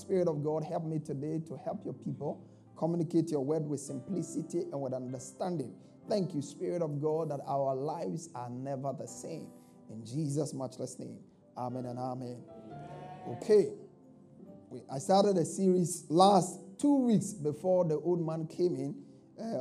Spirit of God, help me today to help your people communicate your word with simplicity and with understanding. Thank you, Spirit of God, that our lives are never the same. In Jesus' matchless name, amen and amen. Okay, I started a series last 2 weeks before the old man came in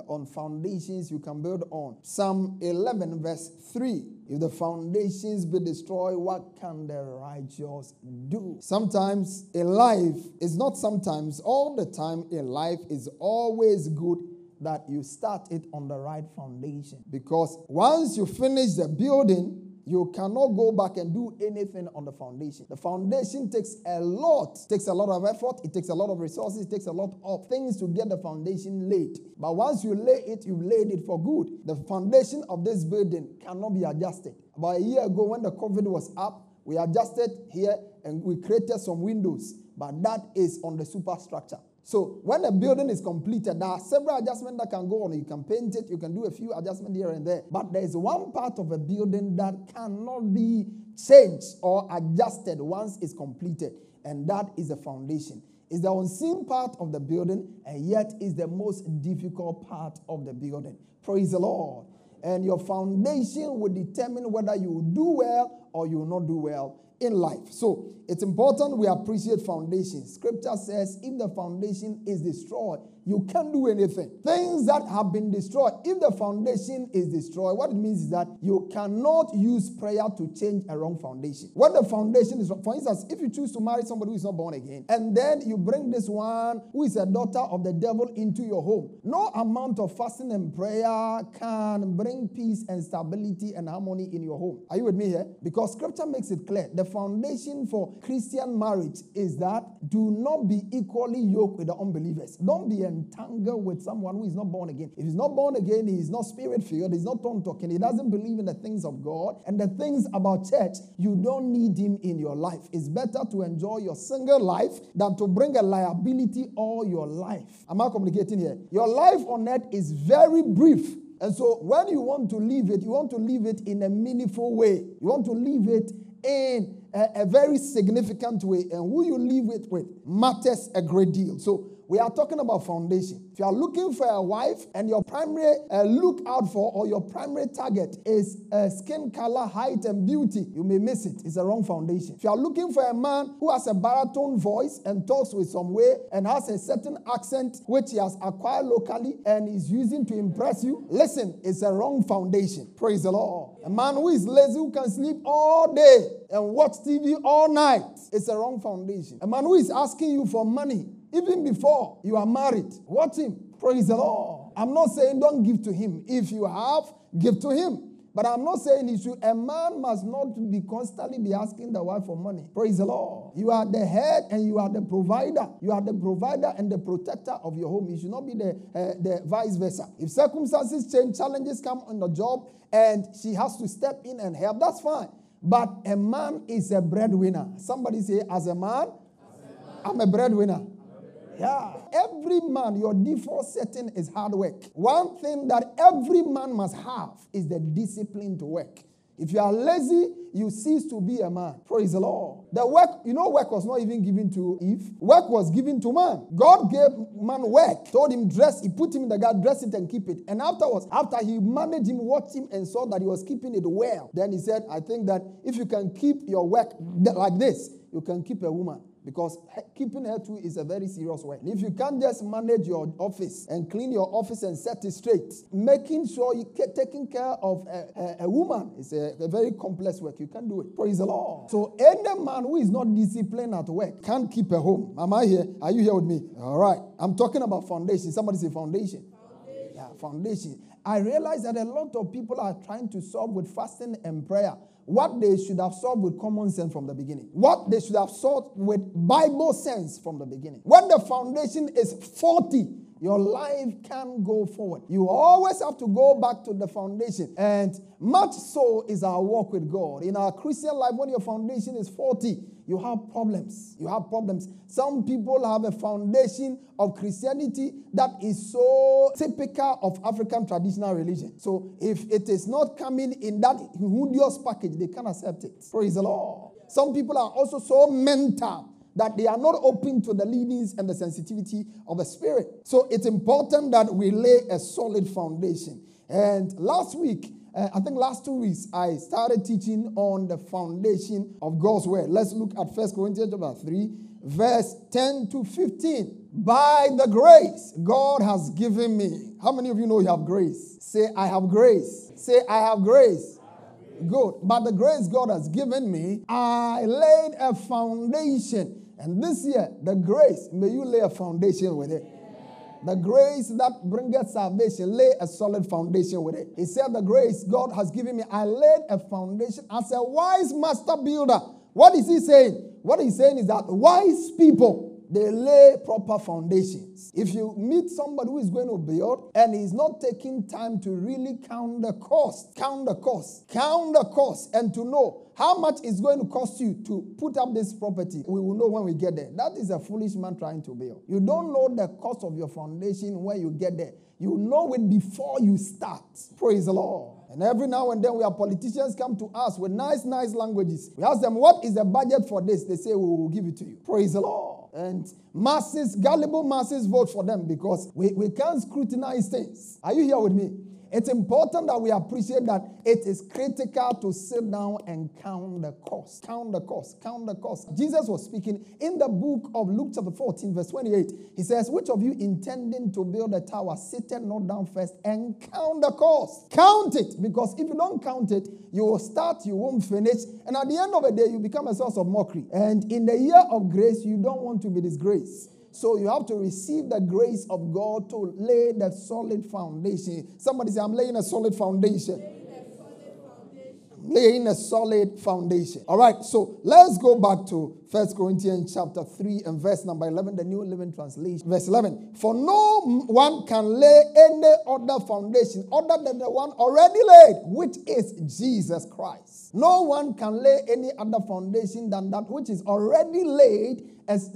on foundations you can build on. Psalm 11 verse 3. If the foundations be destroyed, what can the righteous do? Sometimes a life is not sometimes, all the time a life is always good that you start it on the right foundation. Because once you finish the building, you cannot go back and do anything on the foundation. The foundation takes a lot. It takes a lot of effort. It takes a lot of resources. It takes a lot of things to get the foundation laid. But once you lay it, you've laid it for good. The foundation of this building cannot be adjusted. About a year ago when the COVID was up, we adjusted here and we created some windows. But that is on the superstructure. So when a building is completed, there are several adjustments that can go on. You can paint it, you can do a few adjustments here and there. But there is one part of a building that cannot be changed or adjusted once it's completed. And that is the foundation. It's the unseen part of the building, and yet it's the most difficult part of the building. Praise the Lord. And your foundation will determine whether you do well or you will not do well in life. So it's important we appreciate foundations. Scripture says if the foundation is destroyed, you can't do anything. Things that have been destroyed, if the foundation is destroyed, what it means is that you cannot use prayer to change a wrong foundation. When the foundation is, for instance, if you choose to marry somebody who is not born again, and then you bring this one who is a daughter of the devil into your home, no amount of fasting and prayer can bring peace and stability and harmony in your home. Are you with me here? Because Scripture makes it clear, the foundation for Christian marriage is that do not be equally yoked with the unbelievers. Don't be entangled with someone who is not born again. If he's not born again, he is not spirit-filled, he's not tongue-talking, he doesn't believe in the things of God and the things about church, you don't need him in your life. It's better to enjoy your single life than to bring a liability all your life. Am I communicating here? Your life on earth is very brief. And so when you want to live it, you want to live it in a meaningful way. You want to live it in a very significant way, and who you live it with matters a great deal. So we are talking about foundation. If you are looking for a wife and your primary lookout for or your primary target is skin color, height, and beauty, you may miss it. It's the wrong foundation. If you are looking for a man who has a baritone voice and talks with some way and has a certain accent which he has acquired locally and is using to impress you, listen, it's a wrong foundation. Praise the Lord. A man who is lazy, who can sleep all day and watch TV all night, it's a wrong foundation. A man who is asking you for money even before you are married, watch him. Praise the Lord. I'm not saying don't give to him. If you have, give to him. But I'm not saying he should. A man must not be constantly be asking the wife for money. Praise the Lord. You are the head and you are the provider. You are the provider and the protector of your home. You should not be the vice versa. If circumstances change, challenges come on the job, and she has to step in and help, that's fine. But a man is a breadwinner. Somebody say, as a man, I'm a breadwinner. Yeah. Every man, your default setting is hard work. One thing that every man must have is the discipline to work. If you are lazy, you cease to be a man. Praise the Lord. The work, you know, work was not even given to Eve. Work was given to man. God gave man work. Told him dress. He put him in the garden, dress it and keep it. And afterwards, after he managed him, watched him and saw that he was keeping it well, then he said, I think that if you can keep your work like this, you can keep a woman. Because keeping healthy is a very serious one. If you can't just manage your office and clean your office and set it straight, making sure you keep taking care of a woman is a very complex work. You can't do it. Praise the Lord. So any man who is not disciplined at work can't keep a home. Am I here? Are you here with me? All right. I'm talking about foundation. Somebody say foundation. Foundation. Yeah, foundation. I realize that a lot of people are trying to solve with fasting and prayer what they should have solved with common sense from the beginning. What they should have solved with Bible sense from the beginning. When the foundation is faulty, your life can't go forward. You always have to go back to the foundation. And much so is our walk with God. In our Christian life, when your foundation is faulty, you have problems. You have problems. Some people have a foundation of Christianity that is so typical of African traditional religion. So if it is not coming in that hoodious package, they can't accept it. Praise the Lord. Some people are also so mental that they are not open to the leadings and the sensitivity of the Spirit. So it's important that we lay a solid foundation. And last week, I think last 2 weeks, I started teaching on the foundation of God's Word. Let's look at 1 Corinthians chapter 3, verse 10 to 15. By the grace God has given me. How many of you know you have grace? Say, I have grace. Say, I have grace. Good. By the grace God has given me, I laid a foundation. And this year, the grace, may you lay a foundation with it. The grace that bringeth salvation, lay a solid foundation with it. He said, the grace God has given me, I laid a foundation as a wise master builder. What is he saying? What he's saying is that wise people, they lay proper foundations. If you meet somebody who is going to build and he's not taking time to really count the cost, and to know how much it's going to cost you to put up this property, we will know when we get there. That is a foolish man trying to build. You don't know the cost of your foundation when you get there. You know it before you start. Praise the Lord. And every now and then we have politicians come to us with nice languages. We ask them, what is the budget for this? They say, we will give it to you. Praise the Lord. And masses, gullible masses vote for them because we can't scrutinize things. Are you here with me? It's important that we appreciate that it is critical to sit down and count the cost. Jesus was speaking in the book of Luke chapter 14, verse 28. He says, which of you intending to build a tower, sitteth not down first and count the cost? Count it, because if you don't count it, you will start, you won't finish. And at the end of the day, you become a source of mockery. And in the year of grace, you don't want to be disgraced. So you have to receive the grace of God to lay the solid foundation. Somebody say, I'm laying a solid foundation. Laying a solid foundation. All right, so let's go back to 1 Corinthians chapter 3 and verse number 11, the New Living Translation. Verse 11, for no one can lay any other foundation other than the one already laid, which is Jesus Christ. No one can lay any other foundation than that which is already laid,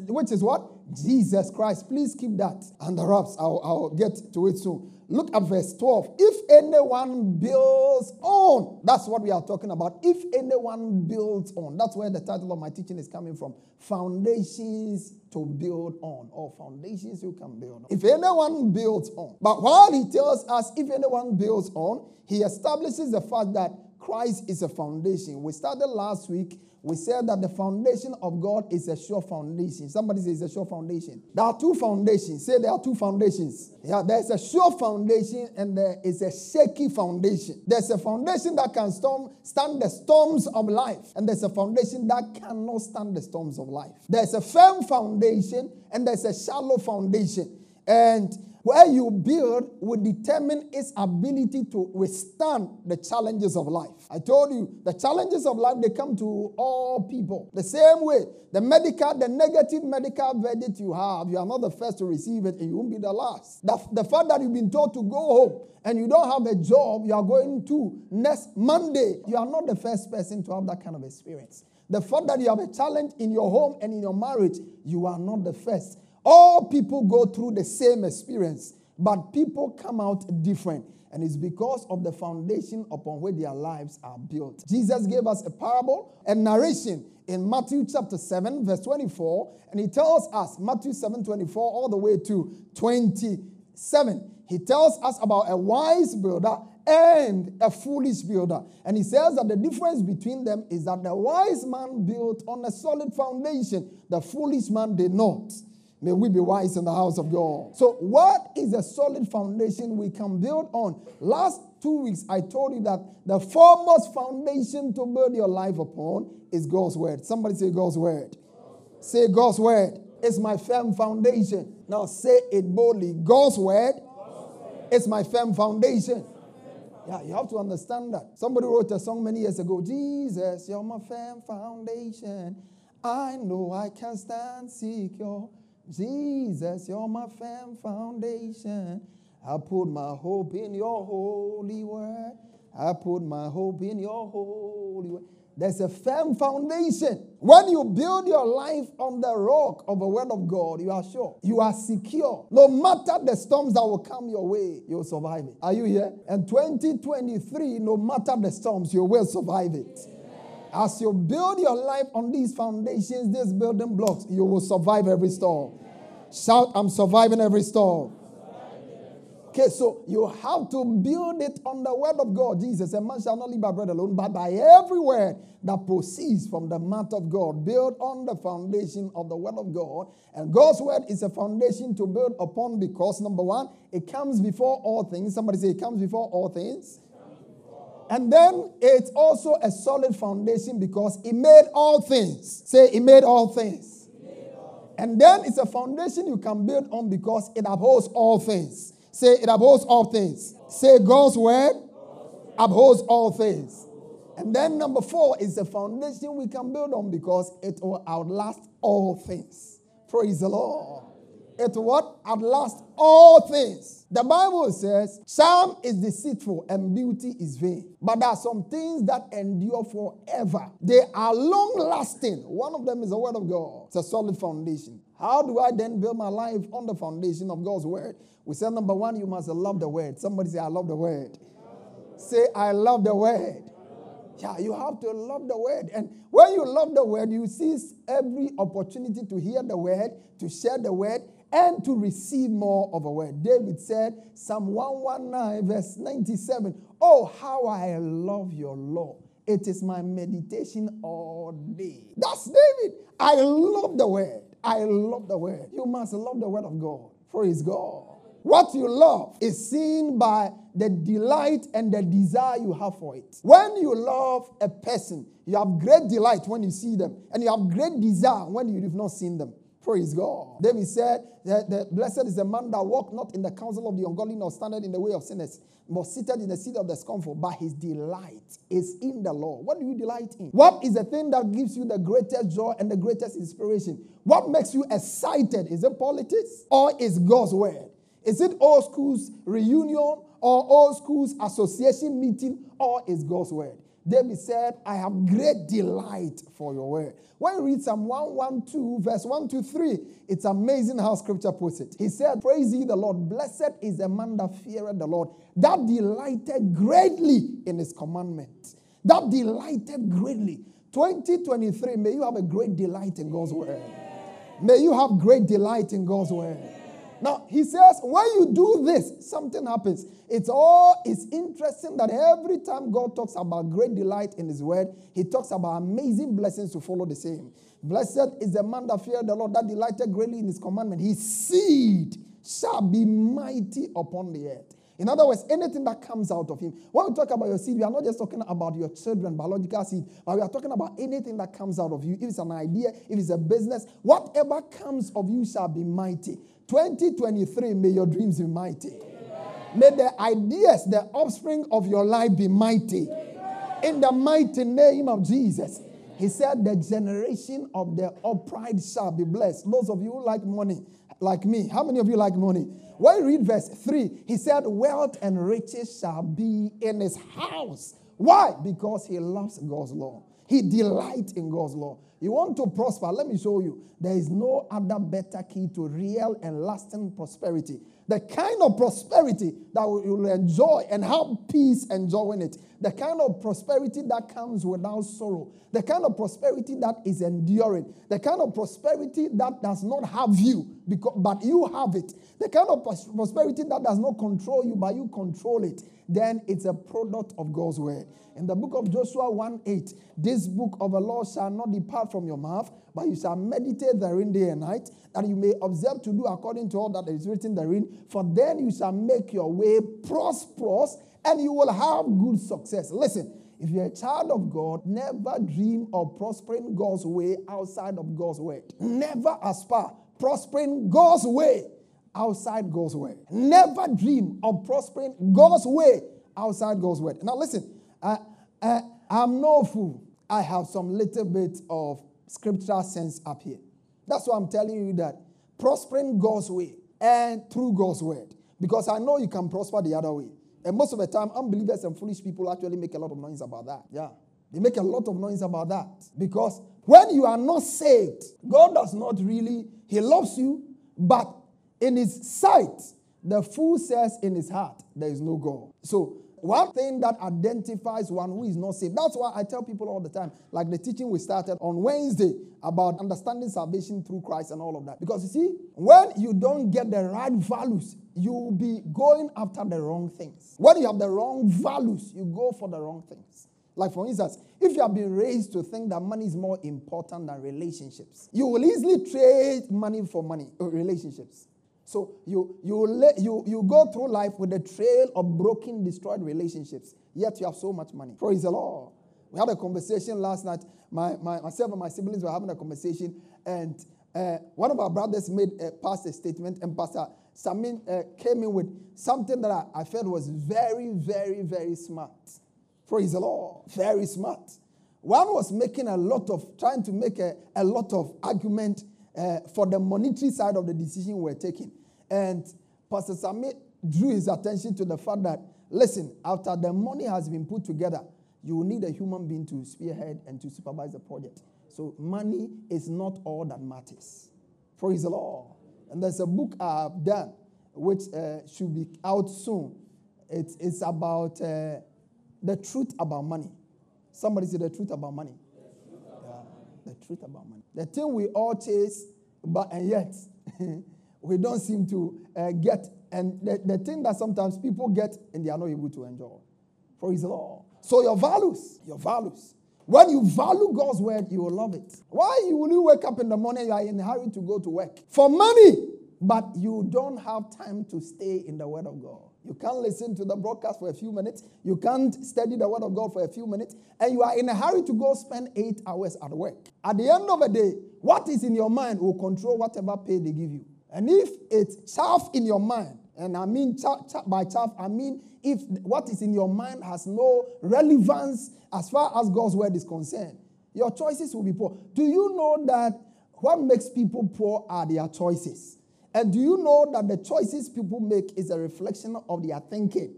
which is what? Jesus Christ. Please keep that under wraps. I'll get to it soon. Look at verse 12. If anyone builds on, that's what we are talking about. If anyone builds on, that's where the title of my teaching is coming from. Foundations to build on, or foundations you can build on. If anyone builds on. But while he tells us, if anyone builds on, he establishes the fact that Christ is a foundation. We started last week. We said that the foundation of God is a sure foundation. Somebody says it's a sure foundation. There are two foundations. Say there are two foundations. Yeah, there's a sure foundation and there is a shaky foundation. There's a foundation that can stand the storms of life. And there's a foundation that cannot stand the storms of life. There's a firm foundation and there's a shallow foundation. And where you build will determine its ability to withstand the challenges of life. I told you, the challenges of life, they come to all people. The same way, the negative medical verdict you have, you are not the first to receive it and you won't be the last. The fact that you've been told to go home and you don't have a job you are going to next Monday, you are not the first person to have that kind of experience. The fact that you have a challenge in your home and in your marriage, you are not the first. All people go through the same experience, but people come out different. And it's because of the foundation upon which their lives are built. Jesus gave us a parable, a narration in Matthew chapter 7, verse 24. And he tells us, Matthew 7, 24, all the way to 27. He tells us about a wise builder and a foolish builder. And he says that the difference between them is that the wise man built on a solid foundation. The foolish man did not. May we be wise in the house of God. So what is a solid foundation we can build on? Last 2 weeks, I told you that the foremost foundation to build your life upon is God's word. Somebody say God's word. Say God's word. It's my firm foundation. Now say it boldly. God's word. It's my firm foundation. Yeah, you have to understand that. Somebody wrote a song many years ago. Jesus, you're my firm foundation. I know I can stand secure. Jesus, you're my firm foundation. I put my hope in your holy word. I put my hope in your holy word. There's a firm foundation. When you build your life on the rock of the word of God, you are sure. You are secure. No matter the storms that will come your way, you'll survive it. Are you here? And 2023, no matter the storms, you will survive it. As you build your life on these foundations, these building blocks, you will survive every storm. Shout, I'm surviving every storm. Okay, so you have to build it on the word of God. Jesus said, man shall not live by bread alone, but by every word that proceeds from the mouth of God. Build on the foundation of the word of God. And God's word is a foundation to build upon because, number one, it comes before all things. Somebody say, it comes before all things. And then it's also a solid foundation because it made all things. Say, it made all things. And then it's a foundation you can build on because it upholds all things. Say, it upholds all things. Say, God's word upholds all things. And then number four is a foundation we can build on because it will outlast all things. Praise the Lord. It what? Outlast all things. The Bible says, charm is deceitful and beauty is vain. But there are some things that endure forever. They are long-lasting. One of them is the word of God. It's a solid foundation. How do I then build my life on the foundation of God's word? We said, number one, you must love the word. Somebody say, I love the word. Say, I love the word. Yeah, you have to love the word. And when you love the word, you seize every opportunity to hear the word, to share the word, and to receive more of a word. David said, Psalm 119, verse 97, oh, how I love your law. It is my meditation all day. That's David. I love the word. I love the word. You must love the word of God. Praise God. What you love is seen by the delight and the desire you have for it. When you love a person, you have great delight when you see them. And you have great desire when you have not seen them. Praise God. David said, the blessed is the man that walketh not in the counsel of the ungodly, nor standeth in the way of sinners, but sitteth in the seat of the scornful. But his delight is in the Lord. What do you delight in? What is the thing that gives you the greatest joy and the greatest inspiration? What makes you excited? Is it politics or is God's word? Is it old school's reunion or old school's association meeting or is God's word? David said, I have great delight for your word. When you read Psalm 112, verse 1 to 3, it's amazing how scripture puts it. He said, praise ye the Lord. Blessed is the man that feareth the Lord, that delighted greatly in his commandment. That delighted greatly. 2023, may you have a great delight in God's word. May you have great delight in God's word. Now, he says, when you do this, something happens. It's interesting that every time God talks about great delight in his word, he talks about amazing blessings to follow the same. Blessed is the man that feared the Lord, that delighted greatly in his commandment. His seed shall be mighty upon the earth. In other words, anything that comes out of him. When we talk about your seed, we are not just talking about your children, biological seed, but we are talking about anything that comes out of you. If it's an idea, if it's a business, whatever comes of you shall be mighty. 2023, may your dreams be mighty. Amen. May the ideas, the offspring of your life be mighty. Amen. In the mighty name of Jesus. Amen. He said, the generation of the upright shall be blessed. Those of you who like money, like me. How many of you like money? When you read verse 3, he said, wealth and riches shall be in his house. Why? Because he loves God's law. He delights in God's law. You want to prosper? Let me show you. There is no other better key to real and lasting prosperity. The kind of prosperity that you will enjoy and have peace enjoying it. The kind of prosperity that comes without sorrow. The kind of prosperity that is enduring. The kind of prosperity that does not have you. but you have it. The kind of prosperity that does not control you, but you control it, then it's a product of God's word. In the book of Joshua 1:8, this book of the law shall not depart from your mouth, but you shall meditate therein day and night, that you may observe to do according to all that is written therein. For then you shall make your way prosperous, and you will have good success. Listen, if you're a child of God, never dream of prospering God's way outside of God's word. Never aspire prospering God's way outside God's word. Never dream of prospering God's way outside God's word. Now listen, I'm no fool. I have some little bit of scriptural sense up here. That's why I'm telling you that prospering God's way and through God's word. Because I know you can prosper the other way. And most of the time, unbelievers and foolish people actually make a lot of noise about that. Yeah. They make a lot of noise about that. Because when you are not saved, God does not really, he loves you, but in his sight, the fool says in his heart, there is no God. So, one thing that identifies one who is not saved. That's why I tell people all the time, like the teaching we started on Wednesday about understanding salvation through Christ and all of that. Because you see, when you don't get the right values, you will be going after the wrong things. When you have the wrong values, you go for the wrong things. Like for instance, if you have been raised to think that money is more important than relationships, you will easily trade money for money, relationships. So you go through life with a trail of broken, destroyed relationships, yet you have so much money. Praise the Lord. We had a conversation last night. Myself and my siblings were having a conversation, and one of our brothers made a pastor statement, and Pastor Samin came in with something that I felt was very, very, very smart. Praise the Lord. Very smart. One was making trying to make a lot of argument for the monetary side of the decision we're taking. And Pastor Samir drew his attention to the fact that, listen, after the money has been put together, you will need a human being to spearhead and to supervise the project. So money is not all that matters. Praise the Lord. And there's a book I have done, which should be out soon. It's about the truth about money. Somebody say the truth about money. The truth about money. The thing we all chase, but and yet we don't seem to get, and the thing that sometimes people get and they are not able to enjoy. Praise the Lord. So your values. When you value God's word, you will love it. Why will you wake up in the morning, you are in a hurry to go to work? For money, but you don't have time to stay in the word of God. You can't listen to the broadcast for a few minutes. You can't study the word of God for a few minutes. And you are in a hurry to go spend 8 hours at work. At the end of the day, what is in your mind will control whatever pay they give you. And if it's chaff in your mind, and I mean by chaff, I mean if what is in your mind has no relevance as far as God's word is concerned, your choices will be poor. Do you know that what makes people poor are their choices? And do you know that the choices people make is a reflection of their thinking?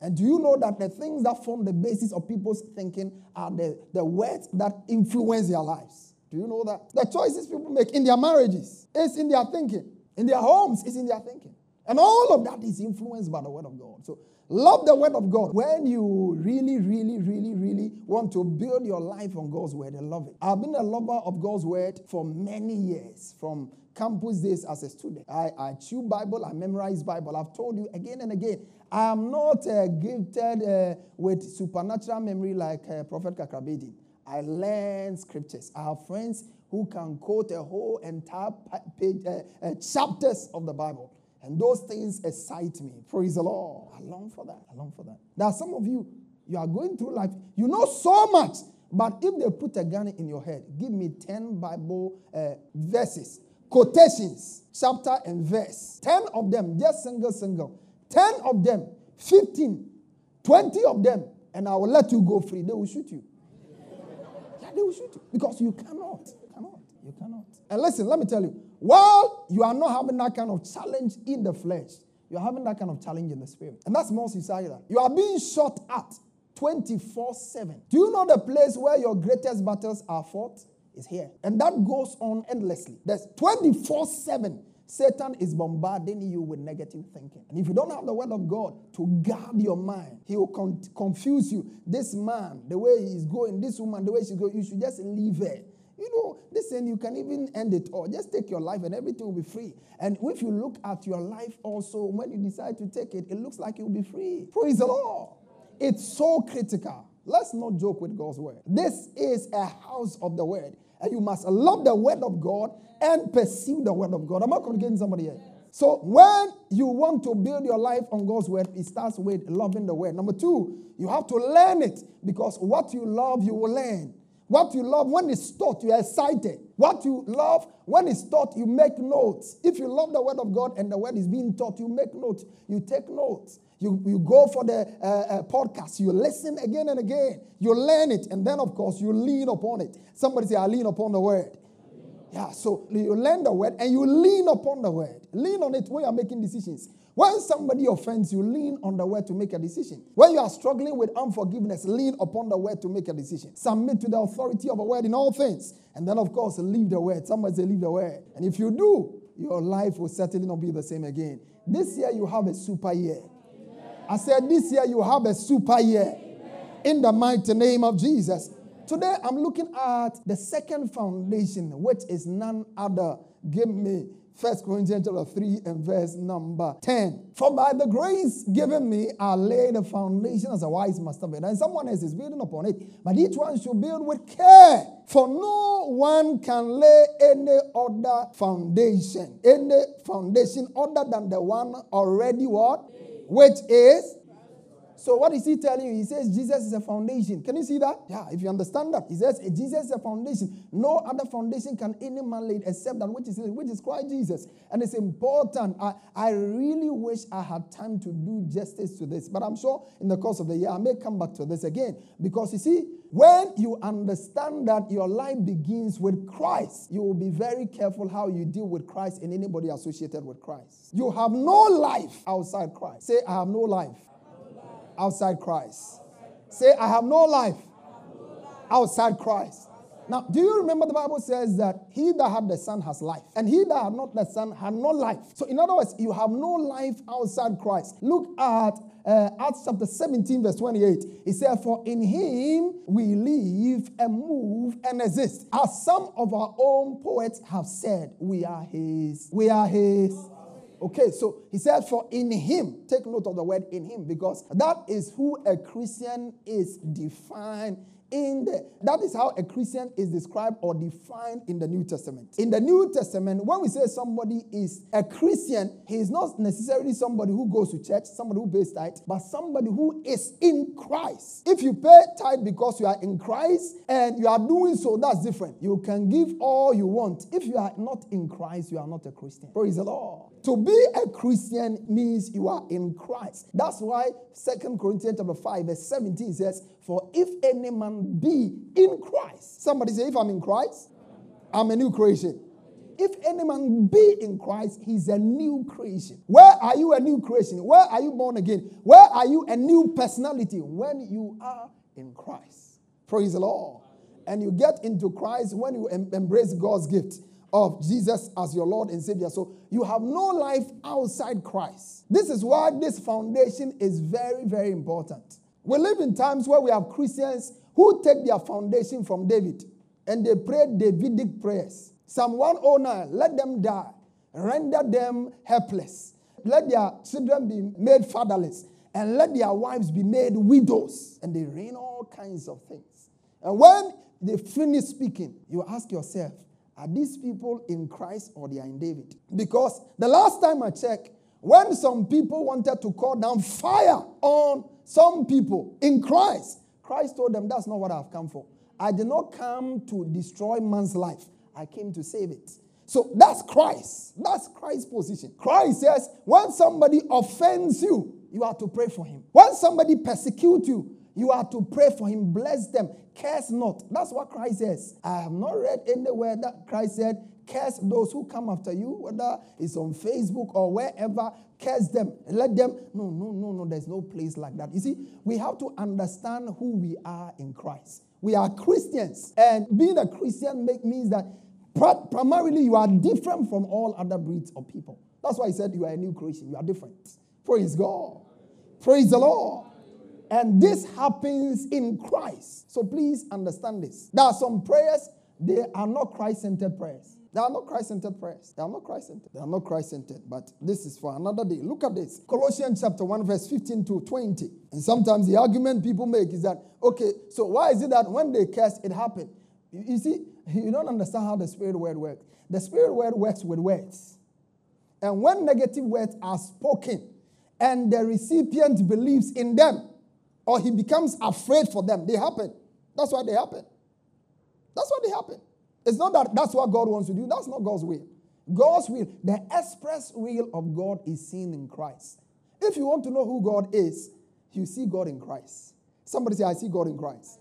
And do you know that the things that form the basis of people's thinking are the words that influence their lives? Do you know that? The choices people make in their marriages is in their thinking. In their homes is in their thinking. And all of that is influenced by the word of God. So love the word of God. When you really, really, really, really want to build your life on God's word, I love it. I've been a lover of God's word for many years, from campus days as a student. I chew Bible, I memorize Bible. I've told you again and again, I am not gifted with supernatural memory like Prophet Kakrabedi. I learn scriptures. I have friends who can quote a whole entire page, chapters of the Bible. And those things excite me. Praise the Lord. I long for that. I long for that. There are some of you, you are going through life. You know so much. But if they put a gun in your head, give me 10 Bible verses, quotations, chapter and verse. 10 of them, just single. 10 of them, 15, 20 of them, and I will let you go free. They will shoot you. Yeah, they will shoot you. Because you cannot. You cannot. And listen, let me tell you. While you are not having that kind of challenge in the flesh, you are having that kind of challenge in the spirit. And that's more suicidal. You are being shot at 24/7. Do you know the place where your greatest battles are fought? Is here. And that goes on endlessly. There's 24/7. Satan is bombarding you with negative thinking. And if you don't have the word of God to guard your mind, he will confuse you. This man, the way he's going, this woman, the way she's going, you should just leave her. You know, listen, you can even end it all. Just take your life and everything will be free. And if you look at your life also, when you decide to take it, it looks like you'll be free. Praise the Lord. It's so critical. Let's not joke with God's word. This is a house of the word. And you must love the word of God and pursue the word of God. I'm not communicating somebody here. So when you want to build your life on God's word, it starts with loving the word. Number two, you have to learn it, because what you love, you will learn. What you love, when it's taught, you are excited. What you love, when it's taught, you make notes. If you love the word of God and the word is being taught, you make notes. You take notes. You go for the podcast. You listen again and again. You learn it. And then, of course, you lean upon it. Somebody say, I lean upon the word. Yeah, so you learn the word and you lean upon the word. Lean on it when you are making decisions. When somebody offends you, lean on the word to make a decision. When you are struggling with unforgiveness, lean upon the word to make a decision. Submit to the authority of a word in all things. And then, of course, leave the word. Somebody say, leave the word. And if you do, your life will certainly not be the same again. This year, you have a super year. Amen. I said, this year, you have a super year. Amen. In the mighty name of Jesus. Today, I'm looking at the second foundation, which is none other. Give me 1 Corinthians chapter 3 and verse number 10. For by the grace given me, I lay the foundation as a wise master builder. And someone else is building upon it. But each one should build with care. For no one can lay any other foundation. Any foundation other than the one already what? Which is? So what is he telling you? He says Jesus is a foundation. Can you see that? Yeah, if you understand that. He says Jesus is a foundation. No other foundation can any man lay except that which is Christ Jesus. And it's important. I really wish I had time to do justice to this. But I'm sure in the course of the year, I may come back to this again. Because you see, when you understand that your life begins with Christ, you will be very careful how you deal with Christ and anybody associated with Christ. You have no life outside Christ. Say, I have no life. Outside Christ. Say, I have no life outside Christ. Now, do you remember the Bible says that he that had the Son has life, and he that had not the Son had no life. So, in other words, you have no life outside Christ. Look at Acts chapter 17, verse 28. It says, for in him we live and move and exist. As some of our own poets have said, we are his. We are his. Okay, so he said, for in him, take note of the word in him, because that is who a Christian is defined in that is how a Christian is described or defined in the New Testament. In the New Testament, when we say somebody is a Christian, he is not necessarily somebody who goes to church, somebody who pays tithe, but somebody who is in Christ. If you pay tithe because you are in Christ and you are doing so, that's different. You can give all you want. If you are not in Christ, you are not a Christian. Praise the Lord. To be a Christian means you are in Christ. That's why Second Corinthians chapter 5 verse 17 says, for if any man be in Christ. Somebody say, if I'm in Christ, I'm a new creation. If any man be in Christ, he's a new creation. Where are you a new creation? Where are you born again? Where are you a new personality? When you are in Christ. Praise the Lord. And you get into Christ when you embrace God's gift of Jesus as your Lord and Savior. So you have no life outside Christ. This is why this foundation is very, very important. We live in times where we have Christians who take their foundation from David and they pray Davidic prayers. Psalm 109, let them die, render them helpless. Let their children be made fatherless and let their wives be made widows. And they reign all kinds of things. And when they finish speaking, you ask yourself, are these people in Christ or they are in David? Because the last time I checked, when some people wanted to call down fire on some people in Christ, Christ told them, that's not what I've come for. I did not come to destroy man's life. I came to save it. So that's Christ. That's Christ's position. Christ says, when somebody offends you, you are to pray for him. When somebody persecutes you, you are to pray for him, bless them, curse not. That's what Christ says. I have not read anywhere that Christ said, curse those who come after you, whether it's on Facebook or wherever, curse them. Let them, no, there's no place like that. You see, we have to understand who we are in Christ. We are Christians. And being a Christian means that primarily you are different from all other breeds of people. That's why he said you are a new creation. You are different. Praise God. Praise the Lord. And this happens in Christ. So please understand this. There are some prayers They are not Christ-centered prayers. They are not Christ-centered prayers. They are not Christ-centered. They are not Christ-centered. But this is for another day. Look at this. Colossians chapter 1, verse 15 to 20. And sometimes the argument people make is that, okay, so why is it that when they curse, it happened? You see, you don't understand how the spirit word works. The spirit word works with words. And when negative words are spoken and the recipient believes in them or he becomes afraid for them, they happen. That's why they happen. That's why they happen. It's not that that's what God wants to do. That's not God's will. God's will, the express will of God is seen in Christ. If you want to know who God is, you see God in Christ. Somebody say, I see God in Christ.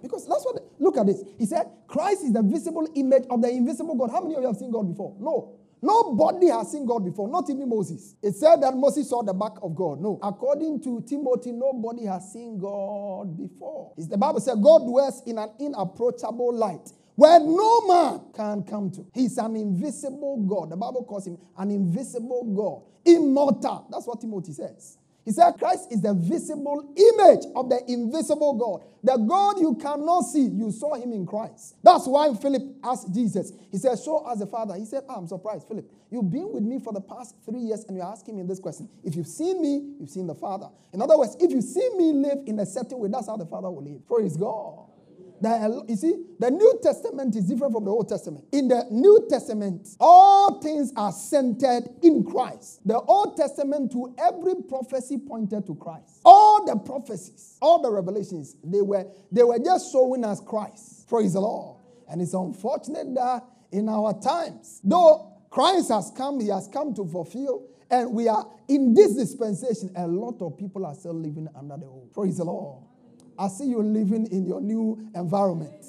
Because that's what, look at this. He said, Christ is the visible image of the invisible God. How many of you have seen God before? No. Nobody has seen God before, not even Moses. It said that Moses saw the back of God. No. According to Timothy, nobody has seen God before. It's the Bible said God dwells in an inapproachable light where no man can come to. He's an invisible God. The Bible calls him an invisible God. Immortal. That's what Timothy says. He said Christ is the visible image of the invisible God. The God you cannot see, you saw him in Christ. That's why Philip asked Jesus. He said, show us the Father. He said, I'm surprised, Philip. You've been with me for the past 3 years and you're asking me this question. If you've seen me, you've seen the Father. In other words, if you see me live in a certain way, that's how the Father will live. Praise God. You see, the New Testament is different from the Old Testament. In the New Testament, all things are centered in Christ. The Old Testament, to every prophecy pointed to Christ. All the prophecies, all the revelations, they were just showing us Christ. Praise the Lord. And it's unfortunate that in our times, though Christ has come, he has come to fulfill, and we are in this dispensation, a lot of people are still living under the old. Praise the Lord. I see you living in your new environment.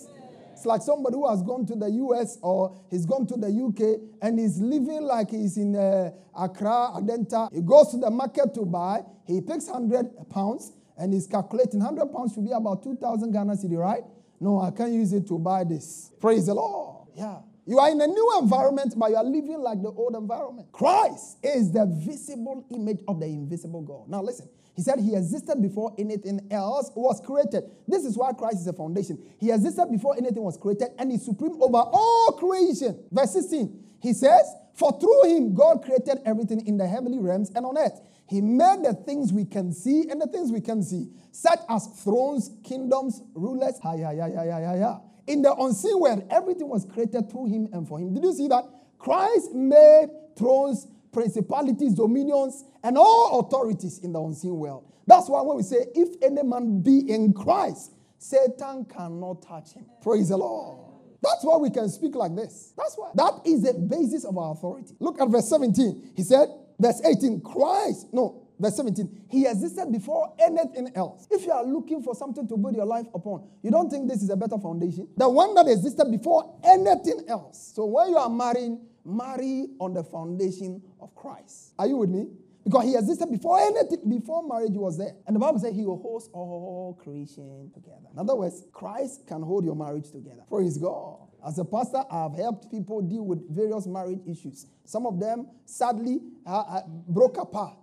It's like somebody who has gone to the US or he's gone to the UK and he's living like he's in Accra, Adenta. He goes to the market to buy. He picks 100 pounds and he's calculating 100 pounds should be about 2,000 Ghana cedi, right? No, I can't use it to buy this. Praise the Lord. Yeah. You are in a new environment, but you are living like the old environment. Christ is the visible image of the invisible God. Now listen. He said he existed before anything else was created. This is why Christ is a foundation. He existed before anything was created and is supreme over all creation. Verse 16, he says, for through him God created everything in the heavenly realms and on earth. He made the things we can see and the things we can't see, such as thrones, kingdoms, rulers. In the unseen world, everything was created through him and for him. Did you see that? Christ made thrones, principalities, dominions, and all authorities in the unseen world. That's why when we say, if any man be in Christ, Satan cannot touch him. Praise the Lord. That's why we can speak like this. That's why. That is the basis of our authority. Look at verse 17. He said, verse 18, Christ, no, verse 17, he existed before anything else. If you are looking for something to build your life upon, you don't think this is a better foundation? The one that existed before anything else. So when you are marrying, marry on the foundation of Christ. Are you with me? Because he existed before anything, before marriage was there. And the Bible says he will hold all creation together. In other words, Christ can hold your marriage together. Praise God. As a pastor, I have helped people deal with various marriage issues. Some of them, sadly, broke apart.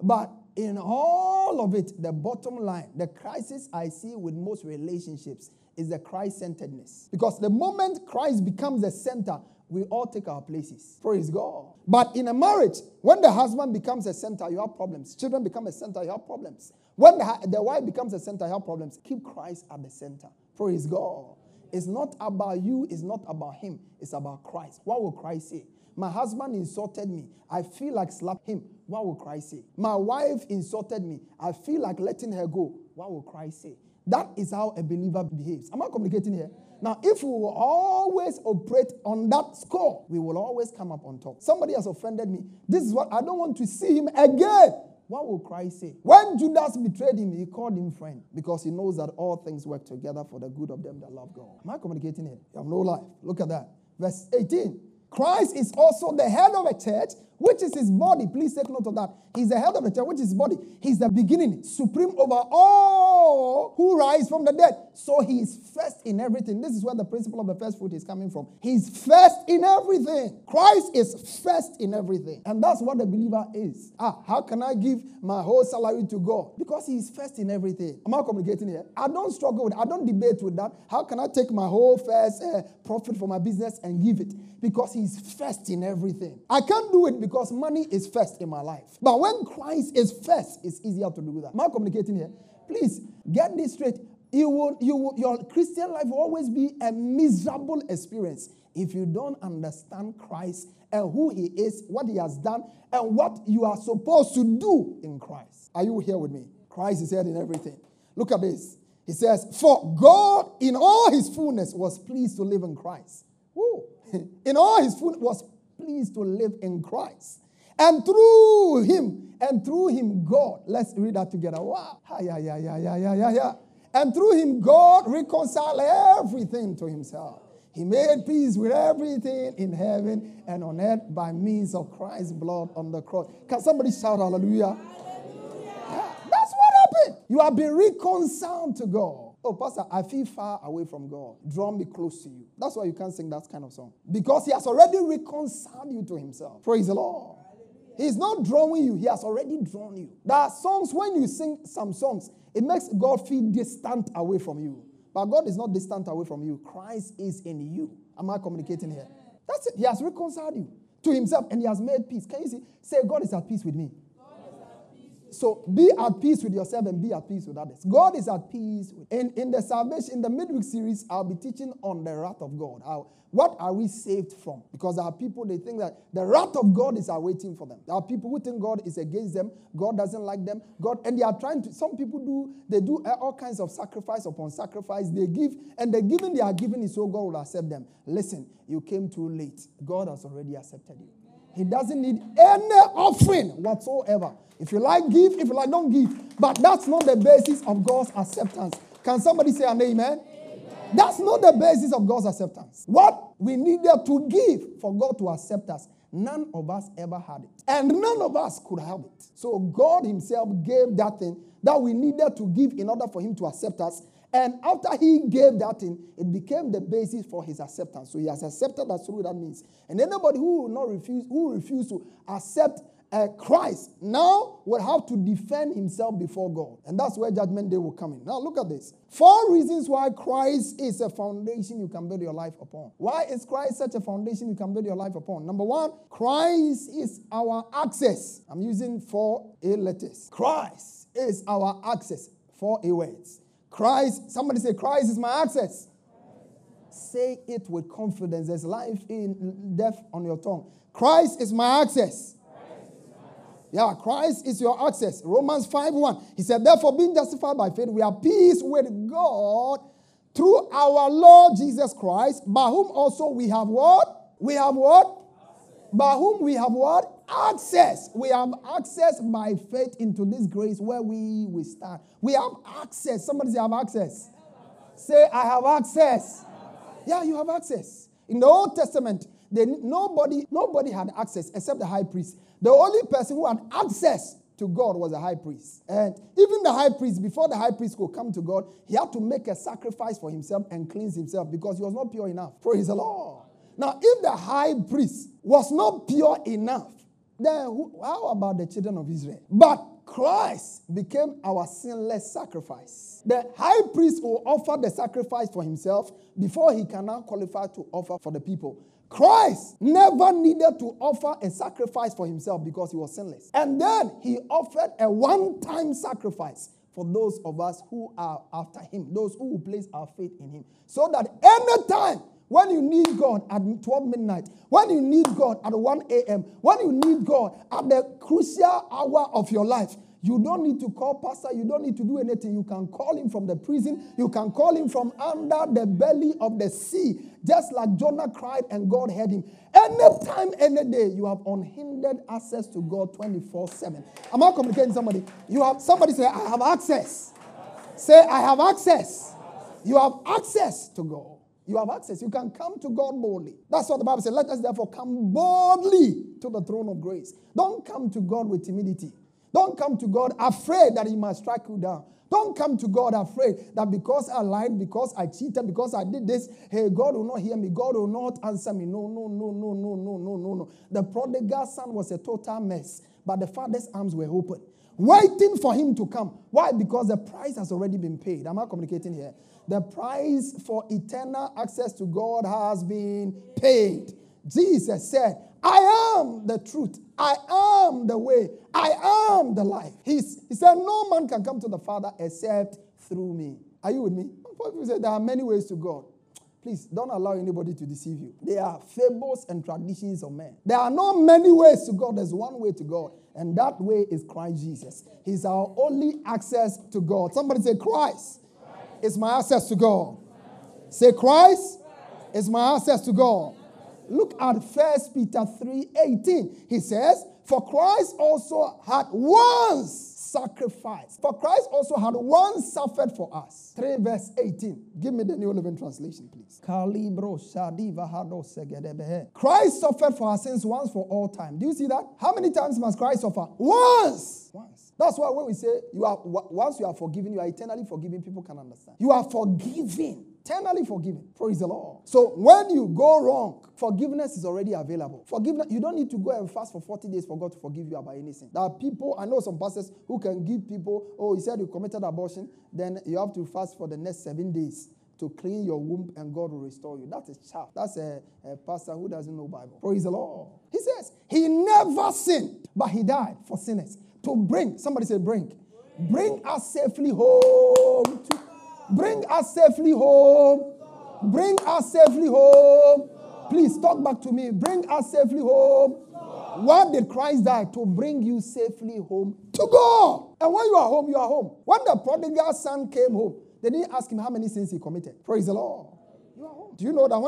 But in all of it, the bottom line, the crisis I see with most relationships is the Christ-centeredness. Because the moment Christ becomes the center, we all take our places. Praise God. But in a marriage, when the husband becomes a center, you have problems. Children become a center, you have problems. When the wife becomes a center, you have problems. Keep Christ at the center. Praise God. It's not about you. It's not about him. It's about Christ. What will Christ say? My husband insulted me. I feel like slapping him. What will Christ say? My wife insulted me. I feel like letting her go. What will Christ say? That is how a believer behaves. Am I communicating here? Now, if we will always operate on that score, we will always come up on top. Somebody has offended me. This is what I don't want to see him again. What will Christ say? When Judas betrayed him, he called him friend because he knows that all things work together for the good of them that love God. Am I communicating here? You have no life. Look at that. Verse 18. Christ is also the head of a church, which is his body. Please take note of that. He's the head of the church, which is his body. He's the beginning, supreme over all who rise from the dead. So he is first in everything. This is where the principle of the first fruit is coming from. He's first in everything. Christ is first in everything. And that's what the believer is. How can I give my whole salary to God? Because he is first in everything. Am I communicating here? I don't struggle with it. I don't debate with that. How can I take my whole first profit from my business and give it? Because he's first in everything. I can't do it because money is first in my life. But when Christ is first, it's easier to do that. Am I communicating here? Please, get this straight. Your Christian life will always be a miserable experience if you don't understand Christ and who he is, what he has done, and what you are supposed to do in Christ. Are you here with me? Christ is head in everything. Look at this. He says, for God in all his fullness was pleased to live in Christ. Woo. In all his fullness was pleased to live in Christ. And through him, God. Let's read that together. Wow. And through him, God reconciled everything to himself. He made peace with everything in heaven and on earth by means of Christ's blood on the cross. Can somebody shout hallelujah? You have been reconciled to God. Oh, Pastor, I feel far away from God. Draw me close to you. That's why you can't sing that kind of song. Because he has already reconciled you to himself. Praise the Lord. He's not drawing you. He has already drawn you. There are songs, when you sing some songs, it makes God feel distant away from you. But God is not distant away from you. Christ is in you. Am I communicating here? That's it. He has reconciled you to himself and he has made peace. Can you see? Say, God is at peace with me. So be at peace with yourself and be at peace with others. God is at peace with. In the salvation, in the midweek series, I'll be teaching on the wrath of God. What are we saved from? Because there are people, they think that the wrath of God is awaiting for them. There are people who think God is against them. God doesn't like them. And they are trying to, some people do all kinds of sacrifice upon sacrifice. They give, and the giving they are giving is so God will accept them. Listen, you came too late. God has already accepted you. He doesn't need any offering whatsoever. If you like, give. If you like, don't give. But that's not the basis of God's acceptance. Can somebody say an amen? Amen. That's not the basis of God's acceptance. What we needed to give for God to accept us, none of us ever had it. And none of us could have it. So God himself gave that thing that we needed to give in order for him to accept us. And after he gave that thing, it became the basis for his acceptance. So he has accepted us through that means. And anybody who will not refuse, who refuses to accept Christ, now will have to defend himself before God. And that's where judgment day will come in. Now look at this. 4 reasons why Christ is a foundation you can build your life upon. Why is Christ such a foundation you can build your life upon? Number 1, Christ is our access. I'm using 4 A letters. Christ is our access. 4 A words. Christ, somebody say, Christ is my access. Say it with confidence. There's life in death on your tongue. Christ is my access. Yeah, Christ is your access. Romans 5:1. He said, therefore, being justified by faith, we are peace with God through our Lord Jesus Christ, by whom also we have what? We have what? By whom we have what? Access. We have access by faith into this grace where we stand. We have access. Somebody say, I have access. Say, I have access. Yeah, you have access. In the Old Testament, nobody had access except the high priest. The only person who had access to God was the high priest. And even the high priest, before the high priest could come to God, he had to make a sacrifice for himself and cleanse himself because he was not pure enough. Praise the Lord. Now, if the high priest was not pure enough, then how about the children of Israel? But Christ became our sinless sacrifice. The high priest will offer the sacrifice for himself before he can now qualify to offer for the people. Christ never needed to offer a sacrifice for himself because he was sinless. And then he offered a one-time sacrifice for those of us who are after him, those who will place our faith in him. So that any time when you need God at 12 midnight, when you need God at 1 a.m., when you need God at the crucial hour of your life, you don't need to call pastor. You don't need to do anything. You can call him from the prison. You can call him from under the belly of the sea, just like Jonah cried and God heard him. Anytime, any day, you have unhindered access to God 24/7. Am I communicating somebody? You have somebody say, I have access. Say, I have access. You have access to God. You have access. You can come to God boldly. That's what the Bible says. Let us therefore come boldly to the throne of grace. Don't come to God with timidity. Don't come to God afraid that he might strike you down. Don't come to God afraid that because I lied, because I cheated, because I did this, hey, God will not hear me. God will not answer me. No, no, no, no, no, no, no, no, no. The prodigal son was a total mess, but the father's arms were open, waiting for him to come. Why? Because the price has already been paid. Am I communicating here? The price for eternal access to God has been paid. Jesus said, I am the truth. I am the way. I am the life. He said, no man can come to the Father except through me. Are you with me? People say there are many ways to God. Please, don't allow anybody to deceive you. There are fables and traditions of men. There are not many ways to God. There's one way to God. And that way is Christ Jesus. He's our only access to God. Somebody say, Christ is my access to God. Say, Christ is my access to God. Look at 1 Peter 3:18. He says, For Christ also had once suffered for us. 3:18. Give me the New Living Translation, please. Christ suffered for our sins once for all time. Do you see that? How many times must Christ suffer? Once. That's why when we say, once you are forgiven, you are eternally forgiven, people can understand. You are forgiven. Eternally forgiven. Praise the Lord. So when you go wrong, forgiveness is already available. Forgiveness, you don't need to go and fast for 40 days for God to forgive you about anything. There are people, I know some pastors who can give people, oh, he said you committed abortion, then you have to fast for the next 7 days to clean your womb and God will restore you. That is chaff. That's a pastor who doesn't know Bible. Praise the Lord. He says, he never sinned, but he died for sinners to bring, somebody say bring us safely home to Bring us safely home. God. Bring us safely home. God. Please talk back to me. Bring us safely home. God. What did Christ die? To bring you safely home to God. And when you are home, you are home. When the prodigal son came home, they didn't ask him how many sins he committed. Praise the Lord. You are home. Do you know that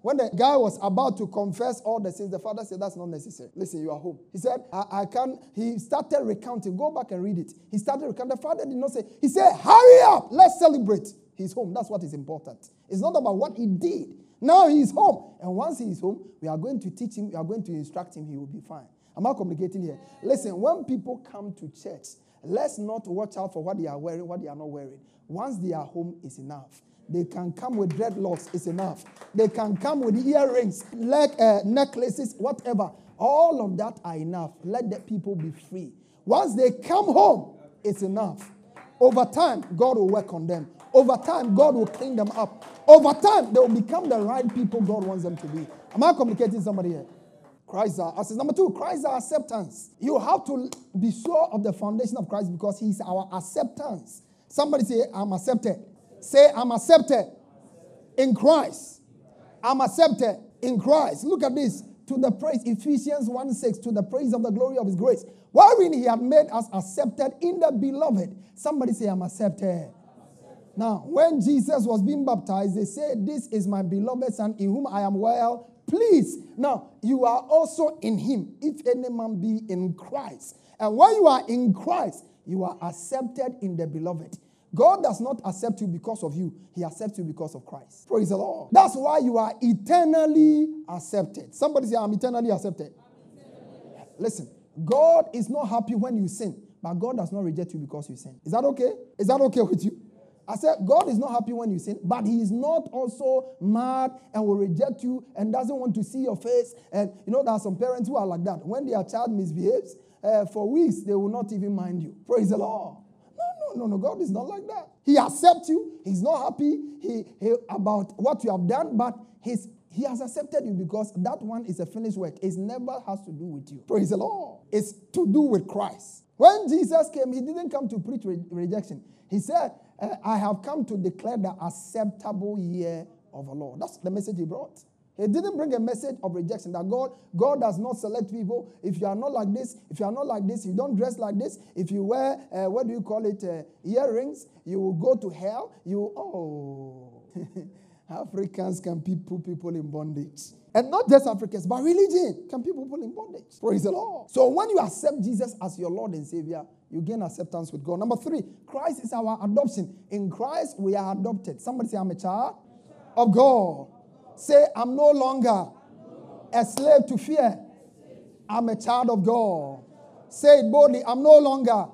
when the guy was about to confess all the sins, the father said, that's not necessary. Listen, you are home. He said, I can't. He started recounting. Go back and read it. He started recounting. The father did not say, he said, hurry up. Let's celebrate. He's home. That's what is important. It's not about what he did. Now he's home. And once he is home, we are going to teach him. We are going to instruct him. He will be fine. Am I communicating here? Listen, when people come to church, let's not watch out for what they are wearing, what they are not wearing. Once they are home, it's enough. They can come with dreadlocks. It's enough. They can come with earrings, necklaces, whatever. All of that are enough. Let the people be free. Once they come home, it's enough. Over time, God will work on them. Over time, God will clean them up. Over time, they will become the right people God wants them to be. Am I communicating somebody here? Christ our access. Number two, Christ our acceptance. You have to be sure of the foundation of Christ because he is our acceptance. Somebody say, I'm accepted. Say, I'm accepted in Christ. I'm accepted in Christ. Look at this. To the praise, Ephesians 1:6, to the praise of the glory of his grace, wherein he had made us accepted in the beloved. Somebody say, I'm accepted. Now, when Jesus was being baptized, they said, this is my beloved son in whom I am well. Please. Now, you are also in him, if any man be in Christ. And when you are in Christ, you are accepted in the beloved. God does not accept you because of you. He accepts you because of Christ. Praise the Lord. That's why you are eternally accepted. Somebody say, I'm eternally accepted. I'm eternally accepted. Listen, God is not happy when you sin, but God does not reject you because you sin. Is that okay? Is that okay with you? I said, God is not happy when you sin, but he is not also mad and will reject you and doesn't want to see your face. And you know, there are some parents who are like that. When their child misbehaves, for weeks, they will not even mind you. Praise the Lord. No, God is not like that. He accepts you. He's not happy about what you have done, but he has accepted you because that one is a finished work. It never has to do with you. Praise the Lord. It's to do with Christ. When Jesus came, he didn't come to preach rejection. He said, I have come to declare the acceptable year of the Lord. That's the message he brought. He didn't bring a message of rejection that God does not select people. If you are not like this, if you are not like this, you don't dress like this, if you wear, earrings, you will go to hell. Africans can put people in bondage. And not just Africans, but religion can put people in bondage. Praise the Lord. So when you accept Jesus as your Lord and Savior, you gain acceptance with God. Number three, Christ is our adoption. In Christ, we are adopted. Somebody say, I'm a child. of God. Say, I'm no longer a slave to fear. I'm a child of God. Say it boldly. I'm no longer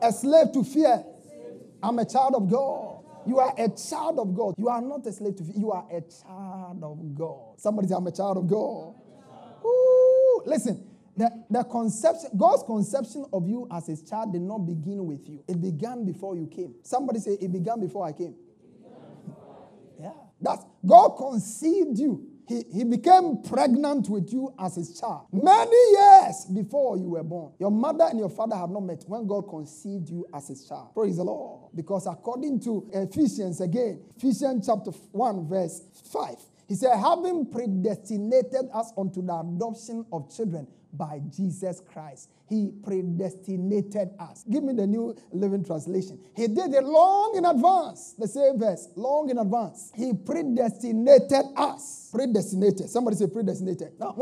a slave to fear. I'm a child of God. You are a child of God. You are not a slave to fear. You are a child of God. Somebody say, I'm a child of God. Ooh, listen. The conception, God's conception of you as his child did not begin with you. It began before you came. Somebody say, it began before I came. Yeah. That's God conceived you. He became pregnant with you as his child. Many years before you were born. Your mother and your father had not met when God conceived you as his child. Praise the Lord. Because according to Ephesians again, Ephesians chapter 1 verse 5. He said, having predestinated us unto the adoption of children by Jesus Christ. He predestinated us. Give me the New Living Translation. He did it long in advance. The same verse, long in advance. He predestinated us. Predestinated. Somebody say predestinated. Now,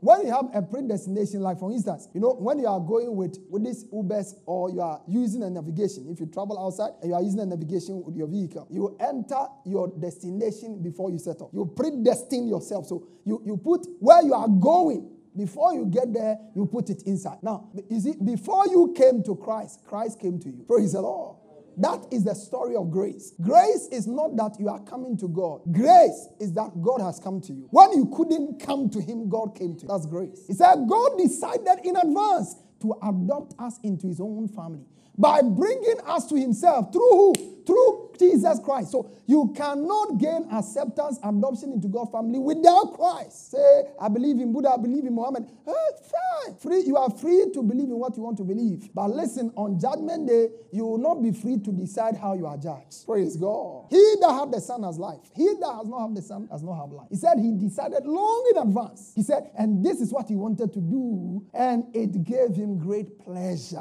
when you have a predestination, like for instance, you know, when you are going with this Ubers or you are using a navigation, if you travel outside and you are using a navigation with your vehicle, you enter your destination before you set off. You predestine yourself. So you put where you are going. Before you get there, you put it inside. Now, is it before you came to Christ, Christ came to you. Praise the Lord. That is the story of grace. Grace is not that you are coming to God. Grace is that God has come to you. When you couldn't come to him, God came to you. That's grace. He said God decided in advance to adopt us into his own family by bringing us to himself. Through who? Through Jesus Christ. So you cannot gain acceptance, adoption into God's family without Christ. Say, I believe in Buddha, I believe in Muhammad. Fine. Free, you are free to believe in what you want to believe. But listen, on judgment day, you will not be free to decide how you are judged. Praise God. He that have the Son has life. He that has not have the Son has not have life. He said he decided long in advance. He said, and this is what he wanted to do, and it gave him great pleasure.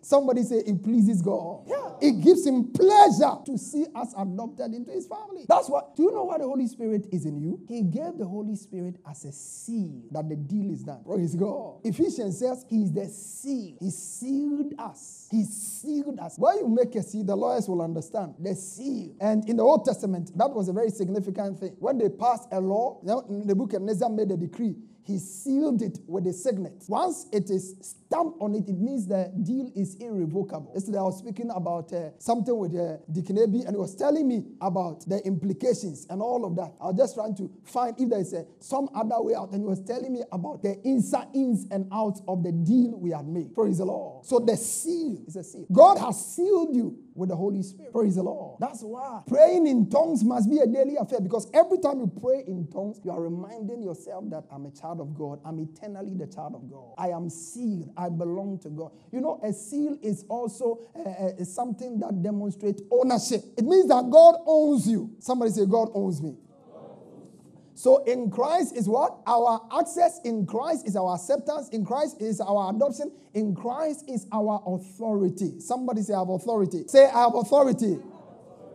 Somebody say it pleases God. Yeah. It gives him pleasure to see us adopted into his family. That's what. Do you know why the Holy Spirit is in you? He gave the Holy Spirit as a seal that the deal is done. Praise God. Ephesians says he is the seal. He sealed us. He sealed us. When you make a seal, the lawyers will understand. The seal. And in the Old Testament, that was a very significant thing. When they passed a law, Nebuchadnezzar made a decree. He sealed it with a signet. Once it is stamped on it, it means the deal is irrevocable. Yesterday I was speaking about something with Dikinabi, and he was telling me about the implications and all of that. I was just trying to find if there is some other way out, and he was telling me about the ins and outs of the deal we had made. Praise the Lord. So the seal is a seal. God has sealed you with the Holy Spirit. Praise the Lord. That's why praying in tongues must be a daily affair, because every time you pray in tongues, you are reminding yourself that I'm a child of God. I'm eternally the child of God. I am sealed. I belong to God. You know, a seal is also something that demonstrates ownership. It means that God owns you. Somebody say, God owns me. So in Christ is what? Our access. In Christ is our acceptance. In Christ is our adoption. In Christ is our authority. Somebody say, I have authority. Say, I have authority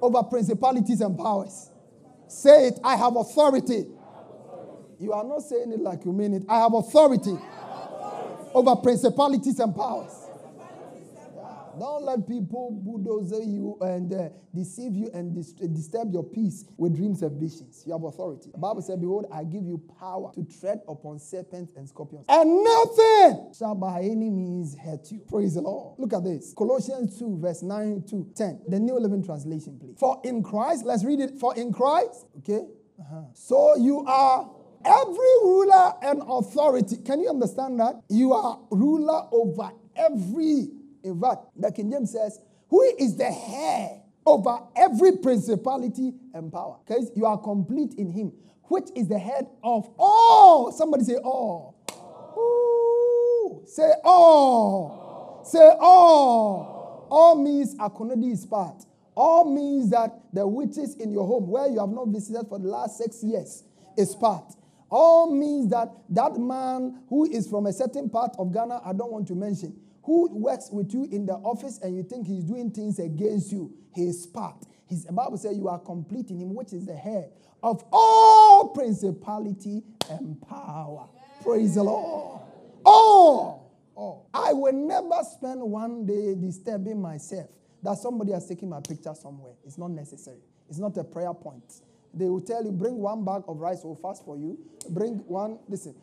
over principalities and powers. Say it, I have authority. You are not saying it like you mean it. I have authority over principalities and powers. Don't let people bulldoze you and deceive you and disturb your peace with dreams and visions. You have authority. The Bible said, behold, I give you power to tread upon serpents and scorpions. And nothing shall by any means hurt you. Praise the Lord. Look at this. Colossians 2 verse 9 to 10. The New Living Translation, please. For in Christ, let's read it. For in Christ, okay. So you are every ruler and authority. Can you understand that? You are ruler over every. In fact, the King James says, who is the head over every principality and power? Because you are complete in him, which is the head of all. Somebody say all. All. Ooh. Say all. All. Say all. All means Akonodi is part. All means that the witches in your home where you have not visited for the last 6 years is part. All means that that man who is from a certain part of Ghana, I don't want to mention, who works with you in the office and you think he's doing things against you, he is part. His Bible says you are complete in him, which is the head of all principality and power. Yeah. Praise the Lord. All. All. I will never spend one day disturbing myself that somebody has taken my picture somewhere. It's not necessary. It's not a prayer point. They will tell you, bring one bag of rice, we'll fast for you. Bring one, listen,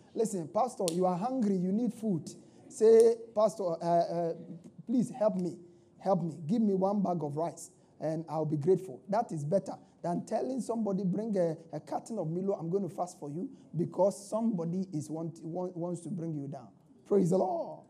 pastor, you are hungry, you need food. Say, pastor, please help me. Give me one bag of rice and I'll be grateful. That is better than telling somebody, bring a carton of Milo, I'm going to fast for you, because somebody is wants to bring you down. Praise the Lord.